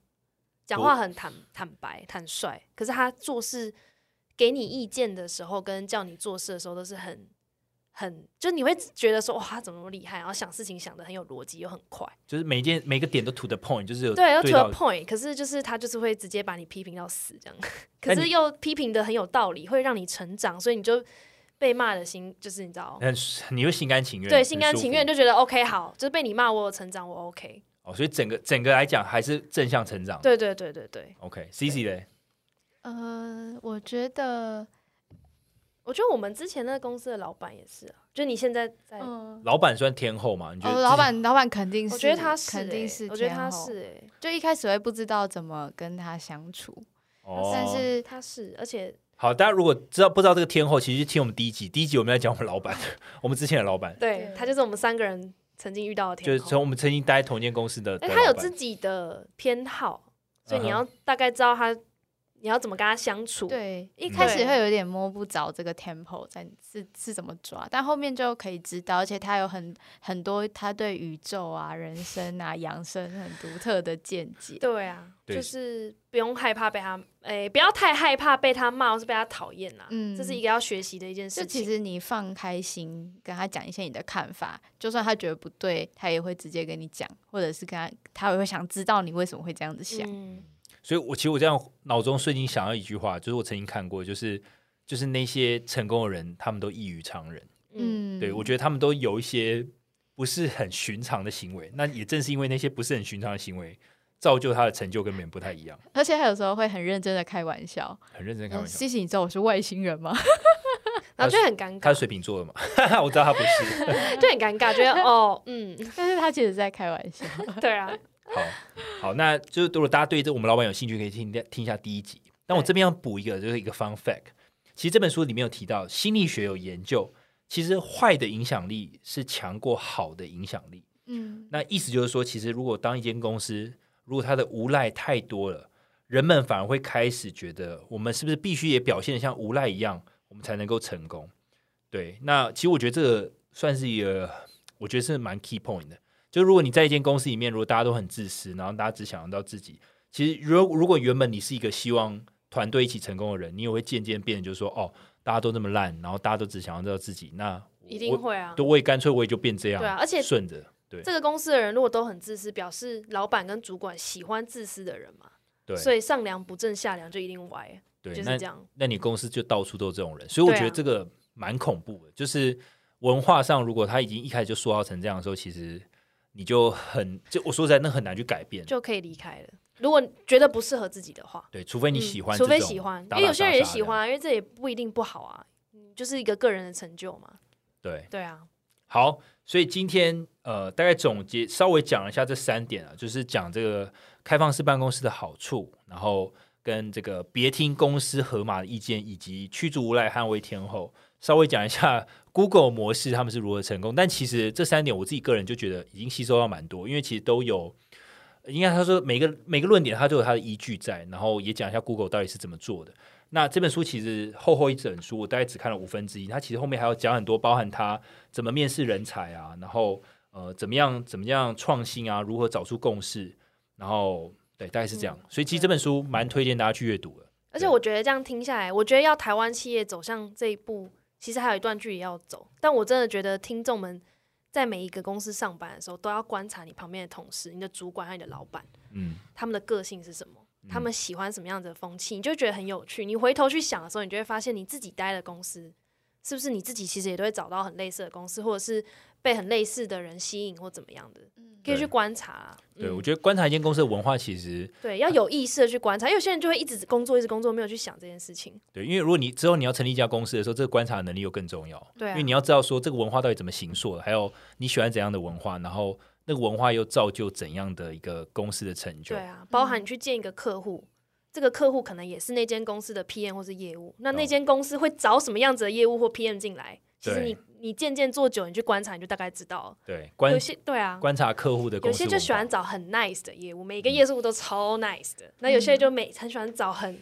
讲话很 坦, 坦白坦率，可是他做事给你意见的时候跟叫你做事的时候都是很很，就你会觉得说哇他怎么那么厉害，然后想事情想得很有逻辑又很快，就是每件每个点都 to the point， 就是有对要 to the point， 可是就是他就是会直接把你批评到死这样，可是又批评得很有道理，会让你成长，所以你就被骂的心就是你知道你会心甘情愿，对，心甘情愿就觉得 OK 好，就是被你骂我有成长我 OK，哦，所以整个整个来讲还是正向成长，对对对对对 OK。 C C 嘞，呃我觉得我觉得我们之前那个公司的老板也是，啊，就你现在在，嗯，老板算天后嘛？你觉得，哦，老板老板肯定是，我觉得他是，欸，肯定是天后，我觉得他是，欸，就一开始会不知道怎么跟他相处，哦，但是他是，而且好，大家如果知道不知道这个天后，其实听我们第一集，第一集我们在讲我们老板，我们之前的老板，对，他就是我们三个人曾经遇到的天后，就是从我们曾经待在同一间公司的，欸，他有自己的偏好，所以你要大概知道他，嗯，你要怎么跟他相处？对，一开始会有点摸不着这个 tempo 在是是怎么抓，但后面就可以知道，而且他有很很多他对宇宙啊、人生啊、养生很独特的见解。对啊，对，就是不用害怕被他，哎，不要太害怕被他骂或是被他讨厌啦。嗯，这是一个要学习的一件事情。就其实你放开心跟他讲一些你的看法，就算他觉得不对，他也会直接跟你讲，或者是跟他，他也会想知道你为什么会这样子想。嗯，所以我其实我这样脑中瞬间想到一句话，就是我曾经看过，就是就是那些成功的人他们都异于常人，嗯，对，我觉得他们都有一些不是很寻常的行为，那也正是因为那些不是很寻常的行为造就他的成就跟别人不太一样，而且他有时候会很认真的开玩笑，很认真的开玩笑，西西，嗯，你知道我是外星人吗？然后就很尴尬，他是水瓶座的嘛，我知道他不是，就很尴尬，觉得哦嗯，但是他其实在开玩笑，对啊。好好，那就是如果大家对这我们老板有兴趣，可以 听, 听一下第一集。那我这边要补一个，就是一个 fun fact。其实这本书里面有提到，心理学有研究，其实坏的影响力是强过好的影响力。嗯，那意思就是说，其实如果当一间公司，如果它的无赖太多了，人们反而会开始觉得，我们是不是必须也表现得像无赖一样，我们才能够成功？对，那其实我觉得这个算是一个，我觉得是蛮 key point 的。就如果你在一间公司里面，如果大家都很自私，然后大家只想到自己，其实如果原本你是一个希望团队一起成功的人，你也会渐渐变成就是说，哦，大家都那么烂，然后大家都只想到自己，那一定会啊，对，我也干脆我也就变这样，对啊，而且顺着对这个公司的人如果都很自私，表示老板跟主管喜欢自私的人嘛，对，所以上梁不正下梁就一定歪，对，就是这样，那，那你公司就到处都这种人，所以我觉得这个蛮恐怖的，啊，就是文化上如果他已经一开始就塑造成这样的时候，其实。你就很就我说实在那很难去改变，就可以离开了，如果觉得不适合自己的话，对，除非你喜欢，嗯，除非喜欢打打杀杀，因为有些人也喜欢，啊，因为这也不一定不好啊，就是一个个人的成就嘛，对对啊。好，所以今天呃大概总结稍微讲一下这三点啊，就是讲这个开放式办公室的好处，然后跟这个别听公司河马的意见，以及驱逐无赖捍卫天后，稍微讲一下 Google 模式他们是如何成功，但其实这三点我自己个人就觉得已经吸收到蛮多，因为其实都有，应该他说每个每个论点他都有他的依据在，然后也讲一下 Google 到底是怎么做的。那这本书其实厚厚一整书，我大概只看了五分之一，它其实后面还要讲很多，包含他怎么面试人才啊，然后呃怎么样怎么样创新啊，如何找出共识，然后对，大概是这样、嗯、所以其实这本书蛮推荐大家去阅读的。而且我觉得这样听下来，我觉得要台湾企业走向这一步其实还有一段距离要走，但我真的觉得听众们在每一个公司上班的时候都要观察你旁边的同事，你的主管和你的老板、嗯、他们的个性是什么，他们喜欢什么样的风气，你就觉得很有趣。你回头去想的时候，你就会发现你自己待的公司是不是你自己其实也都会找到很类似的公司，或者是被很类似的人吸引或怎么样的、嗯、可以去观察、啊、对、嗯、我觉得观察一间公司的文化其实对要有意识的去观察，因为有些人就会一直工作一直工作没有去想这件事情。对，因为如果你之后你要成立一家公司的时候，这个观察能力又更重要。对、啊，因为你要知道说这个文化到底怎么形塑，还有你喜欢怎样的文化，然后那个文化又造就怎样的一个公司的成就。对啊，包含你去见一个客户、嗯、这个客户可能也是那间公司的 P M 或是业务，那那间公司会找什么样子的业务或 P M 进来，其实你你渐渐做久，你去观察你就大概知道了。对，观有些对啊，观察客户的公司，有些就喜欢找很 nice 的业务，每个业务都超 nice 的、嗯、那有些就每很喜欢找很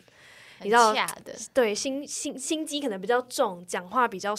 比较恰的，对，心心心机可能比较重，讲话比较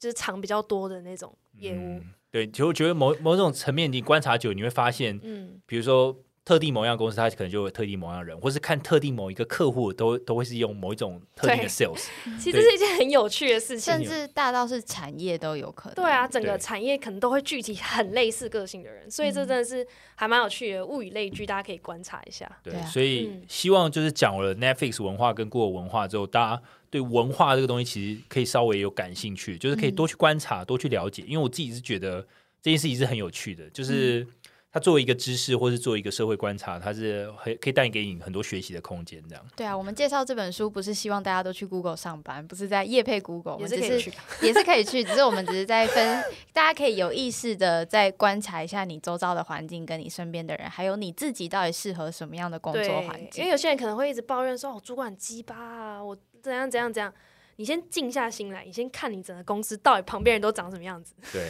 就是长比较多的那种业务、嗯对，其实我觉得 某, 某种层面你观察久，你会发现、嗯、比如说特定某样公司它可能就有特定某样人，或是看特定某一个客户 都, 都会是用某一种特定的 sales。 其实这是一件很有趣的事情，甚至大到是产业都有可能。对啊，整个产业可能都会聚集很类似个性的人，所以这真的是还蛮有趣的，物以类聚，大家可以观察一下。对，所以希望就是讲了 Netflix 文化跟 Google 文化之后，大家对文化这个东西其实可以稍微有感兴趣，就是可以多去观察、嗯、多去了解。因为我自己是觉得这件事情是很有趣的，就是它作为一个知识或是作为一个社会观察，它是可以带给你很多学习的空间这样。对啊，我们介绍这本书不是希望大家都去 Google 上班，不是在业配 Google， 也是可以去也是可以去，只是我们只是在分大家可以有意识的再观察一下你周遭的环境跟你身边的人，还有你自己到底适合什么样的工作环境。因为有些人可能会一直抱怨说我、哦、主管鸡巴啊，我怎样怎样怎样，你先静下心来，你先看你整个公司到底旁边人都长什么样子。对，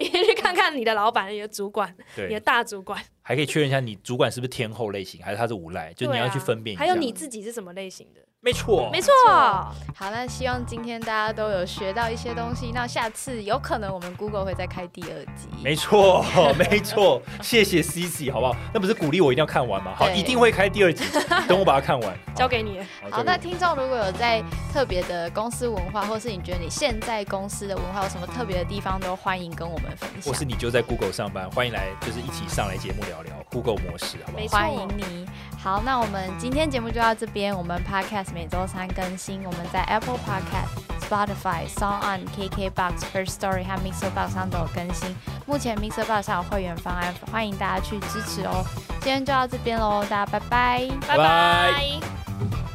你先去看看你的老板、你的主管、你的大主管，还可以确认一下你主管是不是天后类型，还是他是无赖，就你要去分辨一下、啊。还有你自己是什么类型的？没错，没错。好，那希望今天大家都有学到一些东西。那下次有可能我们 Google 会再开第二集。没错，没错。谢谢 C C， 好不好？那不是鼓励我一定要看完吗？好，一定会开第二集，等我把它看完，交给你。好，好，那听众如果有在特别的公司文化，或是你觉得你现在公司的文化有什么特别的地方，都欢迎跟我们分享。或是你就在 Google 上班，欢迎来，就是一起上来节目聊聊 Google 模式，好不好？欢迎你。好，那我们今天节目就到这边，我们 Podcast。每周三更新，我们在 Apple Podcast、Spotify、SoundOn、KKBox、Her Story 和 MixerBox 上都有更新。目前 MixerBox 上有会员方案，欢迎大家去支持哦。今天就到这边喽，大家拜拜，拜拜。